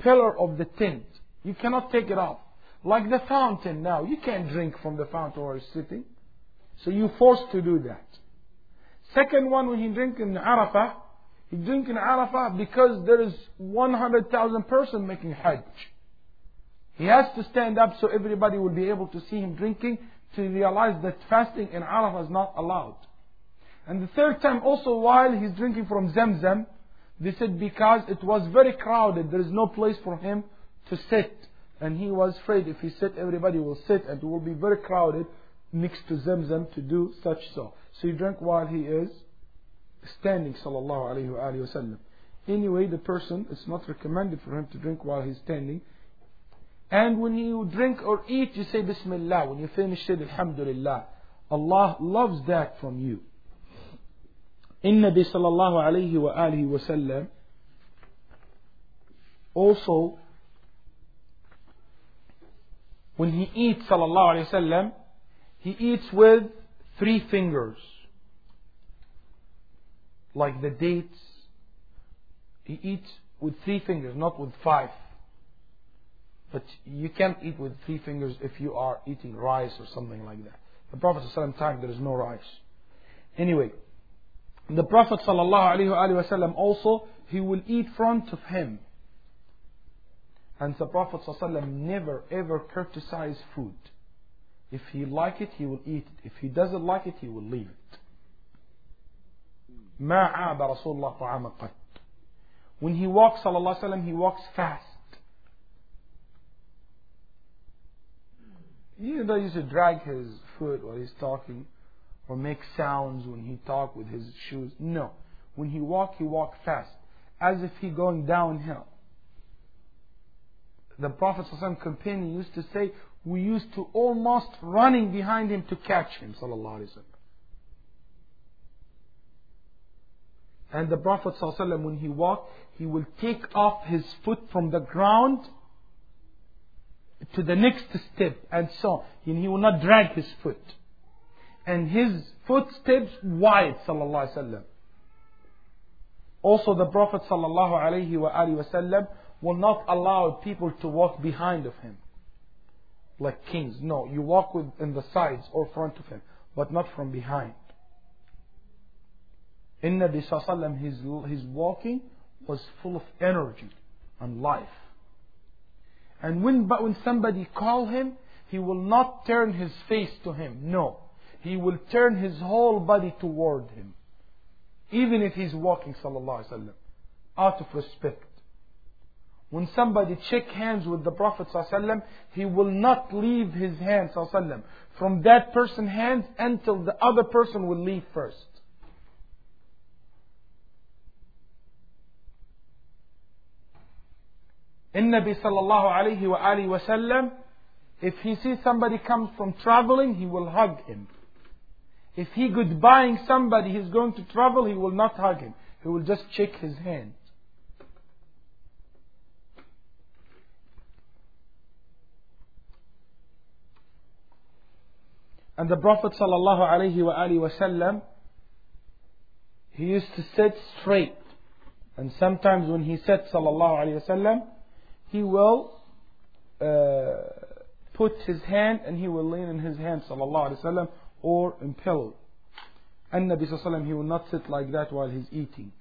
pillar of the tent. You cannot take it off. Like the fountain now, you can't drink from the fountain where you're sitting. So you're forced to do that. Second one, when he drink in Arafah, he drink in Arafah because there is one hundred thousand person making Hajj. He has to stand up so everybody will be able to see him drinking, to realize that fasting in Arafah is not allowed. And the third time also, while he's drinking from Zamzam, they said because it was very crowded, there is no place for him to sit. And he was afraid if he sit, everybody will sit and it will be very crowded next to Zamzam to do such so. So he drank while he is standing, sallallahu alayhi wa alayhi wa sallam. Anyway, the person, it's not recommended for him to drink while he's standing. And when you drink or eat, you say Bismillah. When you finish, say Alhamdulillah. Allah loves that from you. Innabi sallallahu alayhi wa alayhi wa sallam also, when he eats, sallallahu alayhi wa sallam, he eats with three fingers, like the dates. He eats with three fingers, not with five. But you can't eat with three fingers if you are eating rice or something like that. The Prophet ﷺ time there is no rice. Anyway, the Prophet ﷺ also, he will eat front of him. And the Prophet ﷺ never ever criticized food. If he like it, he will eat it. If he doesn't like it, he will leave it. مَا عَابَ رَسُولُ اللَّهِ طَعَامًا قَدْ. When he walks, sallallahu alayhi wa sallam, he walks fast. You know, he used to drag his foot while he's talking, or make sounds when he talk with his shoes. No. When he walk, he walk fast, as if he going downhill. The Prophet sallallahu alayhi wa sallam companion used to say, we used to almost running behind him to catch him, sallallahu alayhi wa sallam. And the Prophet sallallahu alayhi wa sallam, when he walked, he will take off his foot from the ground to the next step, and so and he will not drag his foot. And his footsteps wide, sallallahu alayhi wa sallam. Also the Prophet sallallahu alayhi wa alayhi wa sallam will not allow people to walk behind of him. Like kings. No, you walk with in the sides or front of him, but not from behind. In Nabi Sallallahu Alaihi Wasallam, his walking was full of energy and life. And when but when somebody call him, he will not turn his face to him. No, he will turn his whole body toward him, even if he's walking. Sallallahu Alaihi Wasallam, out of respect. When somebody shake hands with the Prophet ﷺ, he will not leave his hand ﷺ from that person's hands until the other person will leave first. Innabi sallallahu alayhi wa alayhi wa sallam, if he sees somebody comes from traveling, he will hug him. If he goodbying somebody, he's going to travel, he will not hug him. He will just shake his hand. And the Prophet sallallahu alayhi wa alihi wa sallam, he used to sit straight. And sometimes when he sat sallallahu alayhi wa sallam, he will uh, put his hand and he will lean in his hand sallallahu alayhi wa sallam, or in pillow. And Nabi sallallahu alayhi wa sallam, he will not sit like that while he's eating.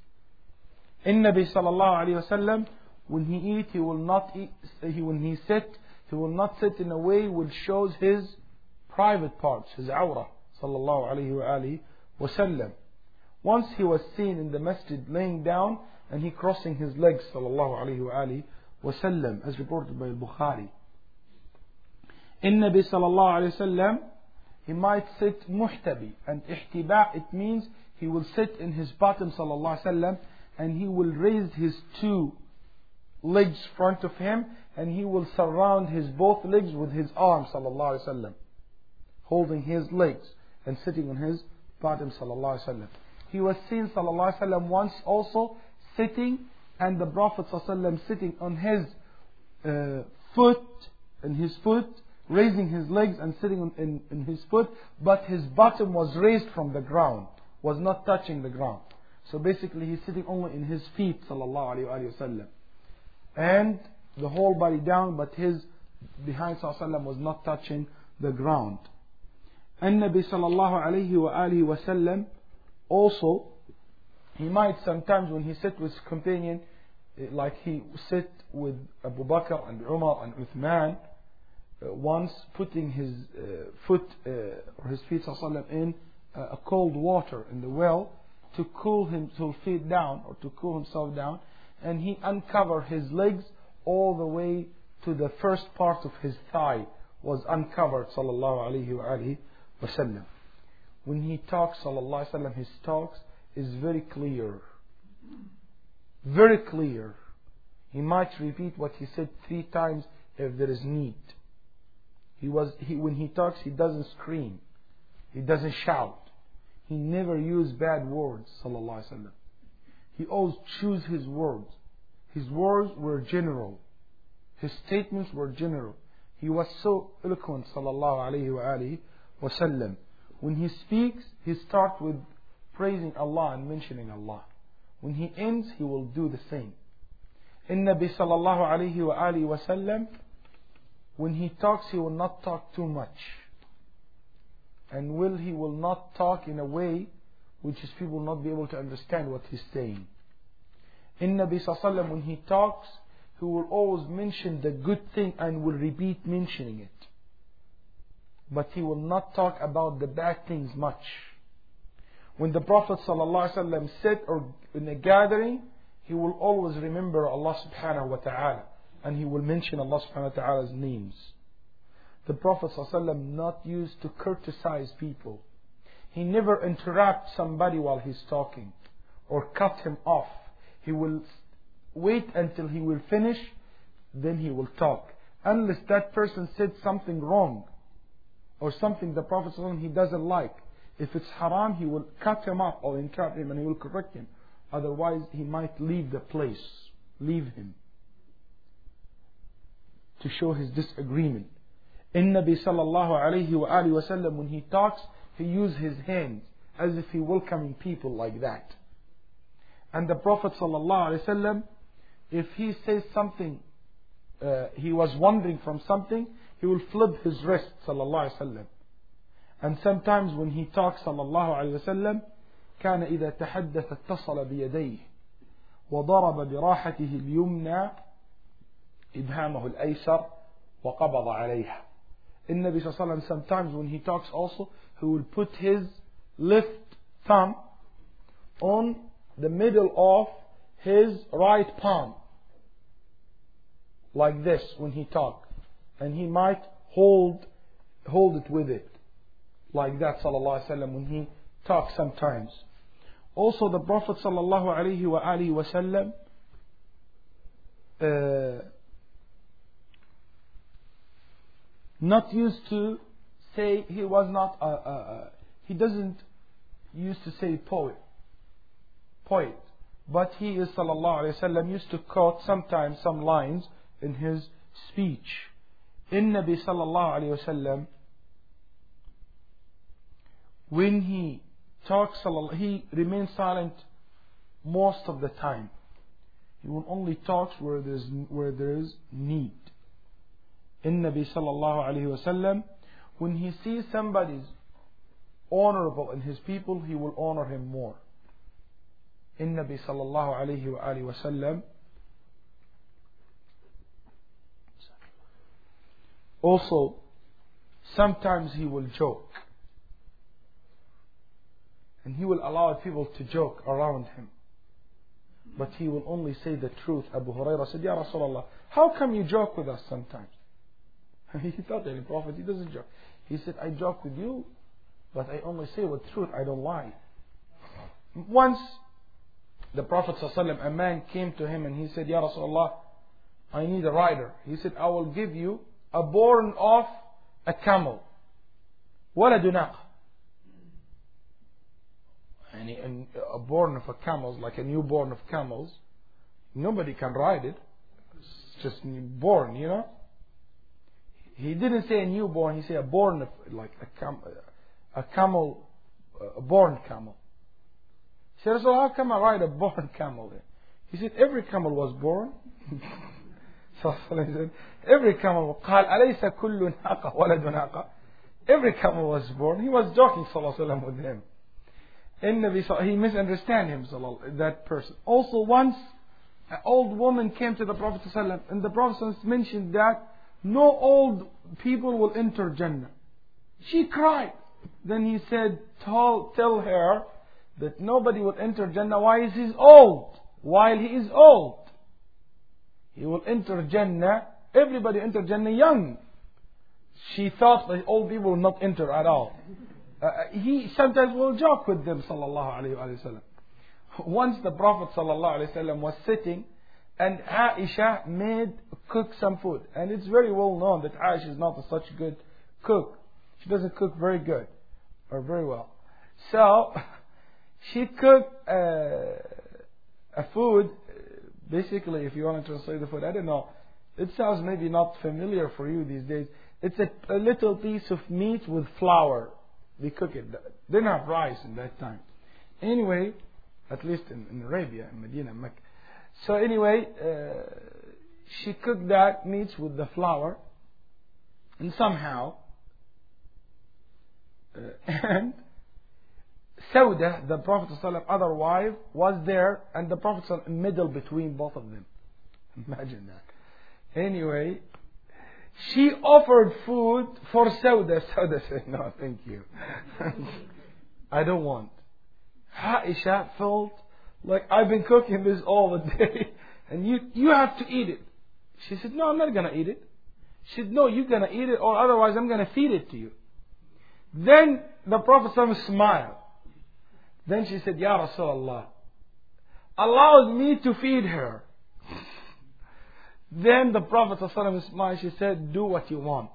In Nabi sallallahu alayhi wa sallam, when he eat, he will not eat, he, when he sit, He will not sit in a way which shows his private parts, his awrah, sallallahu alayhi wa alihi wa sallam. Once he was seen in the masjid laying down and he crossing his legs, sallallahu alayhi wa alihi wa sallam, as reported by Al-Bukhari. In Nabi sallallahu alayhi wa sallam, he might sit muhtabi, and ihtiba, it means he will sit in his bottom, sallallahu alayhi wa sallam, and he will raise his two legs front of him, and he will surround his both legs with his arms, sallallahu alayhi wa sallam, holding his legs and sitting on his bottom, sallallahu alayhi wa sallam. He was seen, sallallahu alayhi wa sallam, once also sitting, and the Prophet sallallahu alayhi wa sallam sitting on his uh, foot, in his foot, raising his legs and sitting on, in, in his foot, but his bottom was raised from the ground, was not touching the ground. So basically he's sitting only in his feet, sallallahu alayhi wa sallam, and the whole body down, but his behind sallallahu alayhi wa sallam was not touching the ground. And Nabi sallallahu alayhi wa alihi wa sallam also, he might sometimes when he sit with his companion, like he sit with Abu Bakr and Umar and Uthman, uh, once putting his uh, foot uh, or his feet sallallahu alayhi wa sallam in uh, a cold water in the well to cool him, to feet down or to cool himself down, and he uncovered his legs all the way to the first part of his thigh was uncovered, sallallahu alayhi wa alihi wa sallam. When he talks, sallallahu alayhi wa sallam, his talks is very clear. Very clear. He might repeat what he said three times if there is need. He was he when he talks, he doesn't scream. He doesn't shout. He never used bad words, sallallahu alayhi wa sallam. He always chose his words. His words were general. His statements were general. He was so eloquent, sallallahu alayhi wa alihi wa sallam. When he speaks, he starts with praising Allah and mentioning Allah. When he ends, he will do the same. In Nabi sallallahu alayhi wa alihi wa sallam, when he talks, he will not talk too much. And will he will not talk in a way which is people will not be able to understand what he's saying. In Nabi sallallahu alayhi wa sallam, when he talks, he will always mention the good thing and will repeat mentioning it. But he will not talk about the bad things much. When the Prophet sallallahu alayhi wa sallam said or in a gathering, he will always remember Allah subhanahu wa ta'ala, and he will mention Allah subhanahu wa ta'ala's names. The Prophet sallallahu alayhi wa sallam not used to criticize people. He never interrupts somebody while he's talking or cut him off. He will wait until he will finish, then he will talk. Unless that person said something wrong or something the Prophet ﷺ he doesn't like. If it's haram, he will cut him up or interrupt him and he will correct him. Otherwise, he might leave the place, leave him to show his disagreement. In Nabi sallallahu alayhi wa alihi wa sallam, when he talks, he uses his hands as if he welcoming people like that. And the Prophet sallallahu alayhi wa sallam, if he says something, uh, he was wandering from something, he will flip his wrist, sallallahu alayhi wa sallam. And sometimes when he talks, sallallahu alayhi wa sallam, كان إذا تحدث اتصل بيديه وضرب براحته اليمنى إبهامه الأيسر وقبض عليها. In Nabi sallallahu alayhi wa sallam, sometimes when he talks also, he will put his left thumb on the middle of his right palm, like this when he talks, and he might hold hold it with it like that, sallallahu alayhi wa sallam, when he talks sometimes. Also the Prophet sallallahu alayhi wa alihi wa sallam, uh, not used to say, he was not a, a, a, he doesn't used to say poet poet but he is, sallallahu alayhi wa sallam, used to quote sometimes some lines in his speech. In Nabi sallallahu alayhi wa sallam, when he talks, he remains silent most of the time. He will only talk where there is, where there is need. In Nabi sallallahu alayhi wa sallam, when he sees somebody's honorable in his people, he will honor him more. In Nabi sallallahu alayhi wa alihi wa sallam, Also, sometimes he will joke. And he will allow people to joke around him. But he will only say the truth. Abu Hurayrah said, Ya Rasulullah, how come you joke with us sometimes? He thought that the Prophet, he doesn't joke. He said, I joke with you, but I only say the truth, I don't lie. Once, the Prophet ﷺ, a man came to him and he said, Ya Rasulullah, I need a rider. He said, I will give you a born off a camel. Wala dunaq. And, he, and a born of a camel, like a newborn of camels, nobody can ride it. It's just born, you know. He didn't say a newborn. He said a born of, like a cam, a camel, a born camel. He said, so how come I ride a born camel then? He said, every camel was born. Every camel. Every camel was born. He was joking, sallallahu alaihi wasallam, with him. And he misunderstood him, that person. Also, once an old woman came to the Prophet ﷺ, and the Prophet mentioned that no old people will enter Jannah. She cried. Then he said, tell, tell her that nobody will enter Jannah while he is old. While he is old. He will enter Jannah. Everybody enter Jannah young. She thought that old people will not enter at all. Uh, he sometimes will joke with them, sallallahu alayhi wa sallam. Once the Prophet sallallahu alayhi wa sallam was sitting, and Aisha made cook some food. And it's very well known that Aisha is not a such good cook. She doesn't cook very good, or very well. So, she cooked uh, a food. Basically, if you want to translate the food, I don't know. It sounds maybe not familiar for you these days. It's a, a little piece of meat with flour. They cook it. They didn't have rice in that time. Anyway, at least in, in Arabia, in Medina, Mecca. So anyway, uh, she cooked that meat with the flour. And somehow, uh, and Saudah, the Prophet's other wife, was there. And the Prophet's middle between both of them. Imagine that. Anyway, she offered food for Saudah. Saudah said, no, thank you. I don't want. Aisha felt like, I've been cooking this all the day, and you you have to eat it. She said, no, I'm not going to eat it. She said, no, you're going to eat it, or otherwise I'm going to feed it to you. Then the Prophet smiled. Then she said, Ya Rasulullah, allow me to feed her. Then the Prophet smiled. She said, do what you want.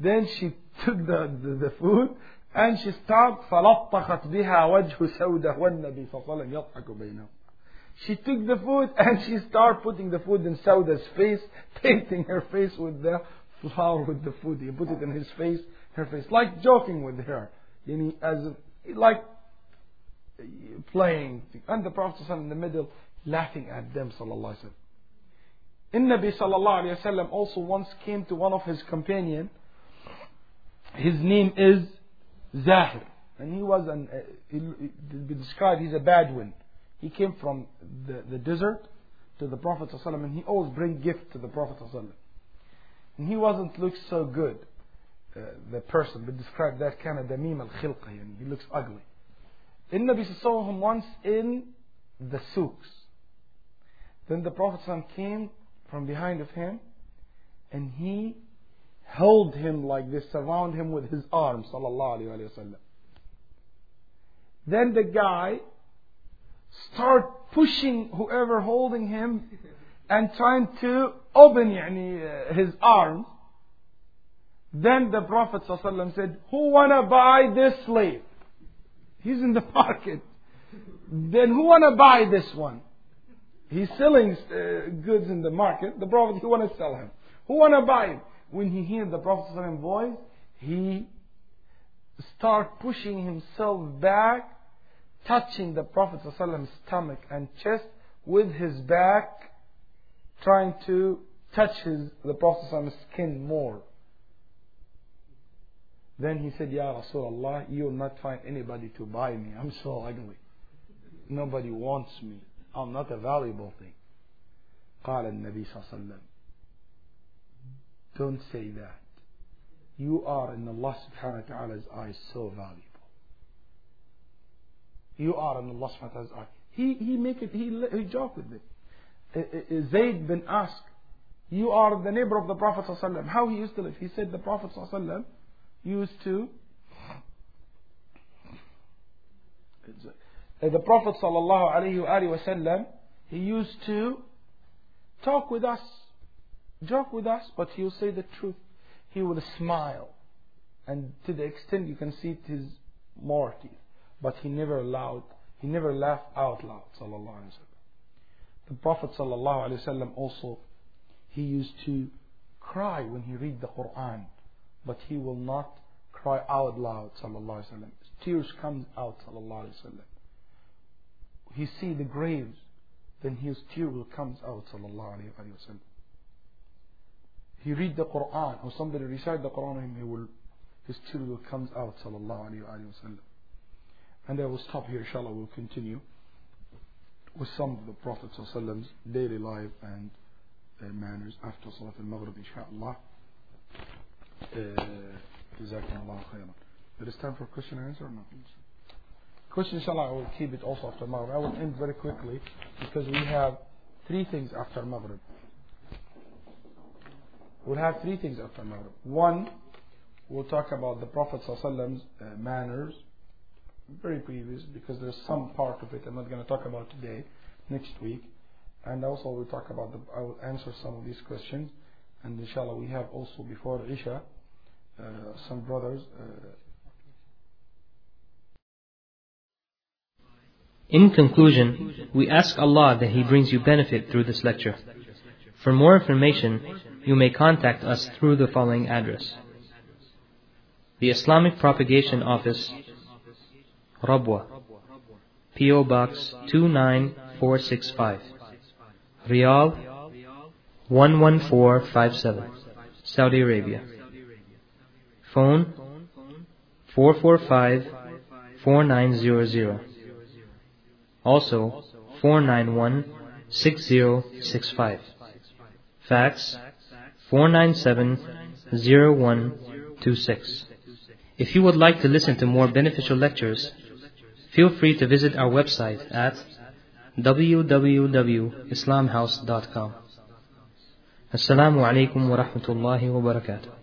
Then she took the, the, the food, and she stopped. فَلَطَّخَتْ بِهَا وَجْهُ سَوْدَهُ وَالنَّبِي صَلَّى اللَّهُ عَلَيْهِ يَضْحَكُ بَيْنَهُمْ. She took the food and she started putting the food in Saudah's face, painting her face with the flour with the food. He put it in his face, her face, like joking with her, as like playing. And the Prophet in the middle, laughing at them, sallallahu alaihi wasallam. Nabi sallallahu alaihi wasallam also once came to one of his companions. His name is Zahir, and he was an, uh, he described he's a Bedouin. He came from the, the desert to the Prophet ﷺ, and he always bring gift to the Prophet ﷺ. And he wasn't look so good, uh, the person, but described that kind of damim al-khilqah, and he looks ugly. In Nabi saw him once in the souks. Then the Prophet ﷺ came from behind of him, and he held him like this, surround him with his arms, sallallahu alayhi wa sallam. Then the guy start pushing whoever holding him and trying to open يعني, uh, his arms. Then the Prophet sallallahu alayhi wa sallam said, who wanna buy this slave? He's in the market. Then who wanna buy this one? He's selling uh, goods in the market. The Prophet, who wanna sell him? Who wanna buy him? When he heard the Prophet's voice, he started pushing himself back, touching the Prophet's stomach and chest with his back, trying to touch his, the Prophet's skin more. Then he said, Ya Rasulullah, you will not find anybody to buy me. I'm so ugly. Nobody wants me. I'm not a valuable thing. قال النبي صلى الله عليه وسلم, don't say that. you are in Allah subhanahu wa ta'ala's eyes so valuable. You are in Allah subhanahu wa ta'ala's eyes. He, he make it, he, he joke with it. Uh, uh, Zayd bin ask, you are the neighbor of the Prophet sallallahu alaihi wasallam. How he used to live? He said the Prophet sallallahu alaihi wasallam used to, uh, the Prophet sallallahu alaihi wasallam, he used to talk with us, joke with us, but he will say the truth. He will smile, and to the extent you can see his more teeth, but he never allowed, he never laughed out loud. Sallallahu alaihi wasallam. The Prophet sallallahu alaihi wasallam also, he used to cry when he read the Quran, but he will not cry out loud. Sallallahu alaihi wasallam. Tears come out. Sallallahu alaihi wasallam. He see the graves, then his tear will comes out. Sallallahu alaihi wasallam. He read the Quran, or somebody recite the Quran to him, he will, his tear will comes out. Sallallahu alaihi wasallam. And I will stop here. Inshallah, we'll continue with some of the Prophet sallallahu alaihi wasallam's daily life and their manners after Salat al-Maghrib, inshaAllah. Jazakallah khairan. There is time for question and answer or not? Question, inshaAllah, I will keep it also after Maghrib. I will end very quickly because we have three things after Maghrib. We'll have three things after Maghrib. One, we'll talk about the Prophet sallallahu alaihi wasallam's manners. Very previous, because there's some part of it I'm not going to talk about today, next week. And also we'll talk about, the, I will answer some of these questions. And inshallah we have also before Aisha, uh, some brothers. Uh, In conclusion, we ask Allah that He brings you benefit through this lecture. For more information, you may contact us through the following address. The Islamic Propagation Office, Rabwa, P O Box two nine four six five, Riyadh one one four five seven, Saudi Arabia. Phone four four five, four nine zero zero, also four nine one, six zero six five, fax four nine seven, zero one two six. If you would like to listen to more beneficial lectures, feel free to visit our website at w w w dot islam house dot com. Assalamu alaikum wa rahmatullahi wa barakatuh.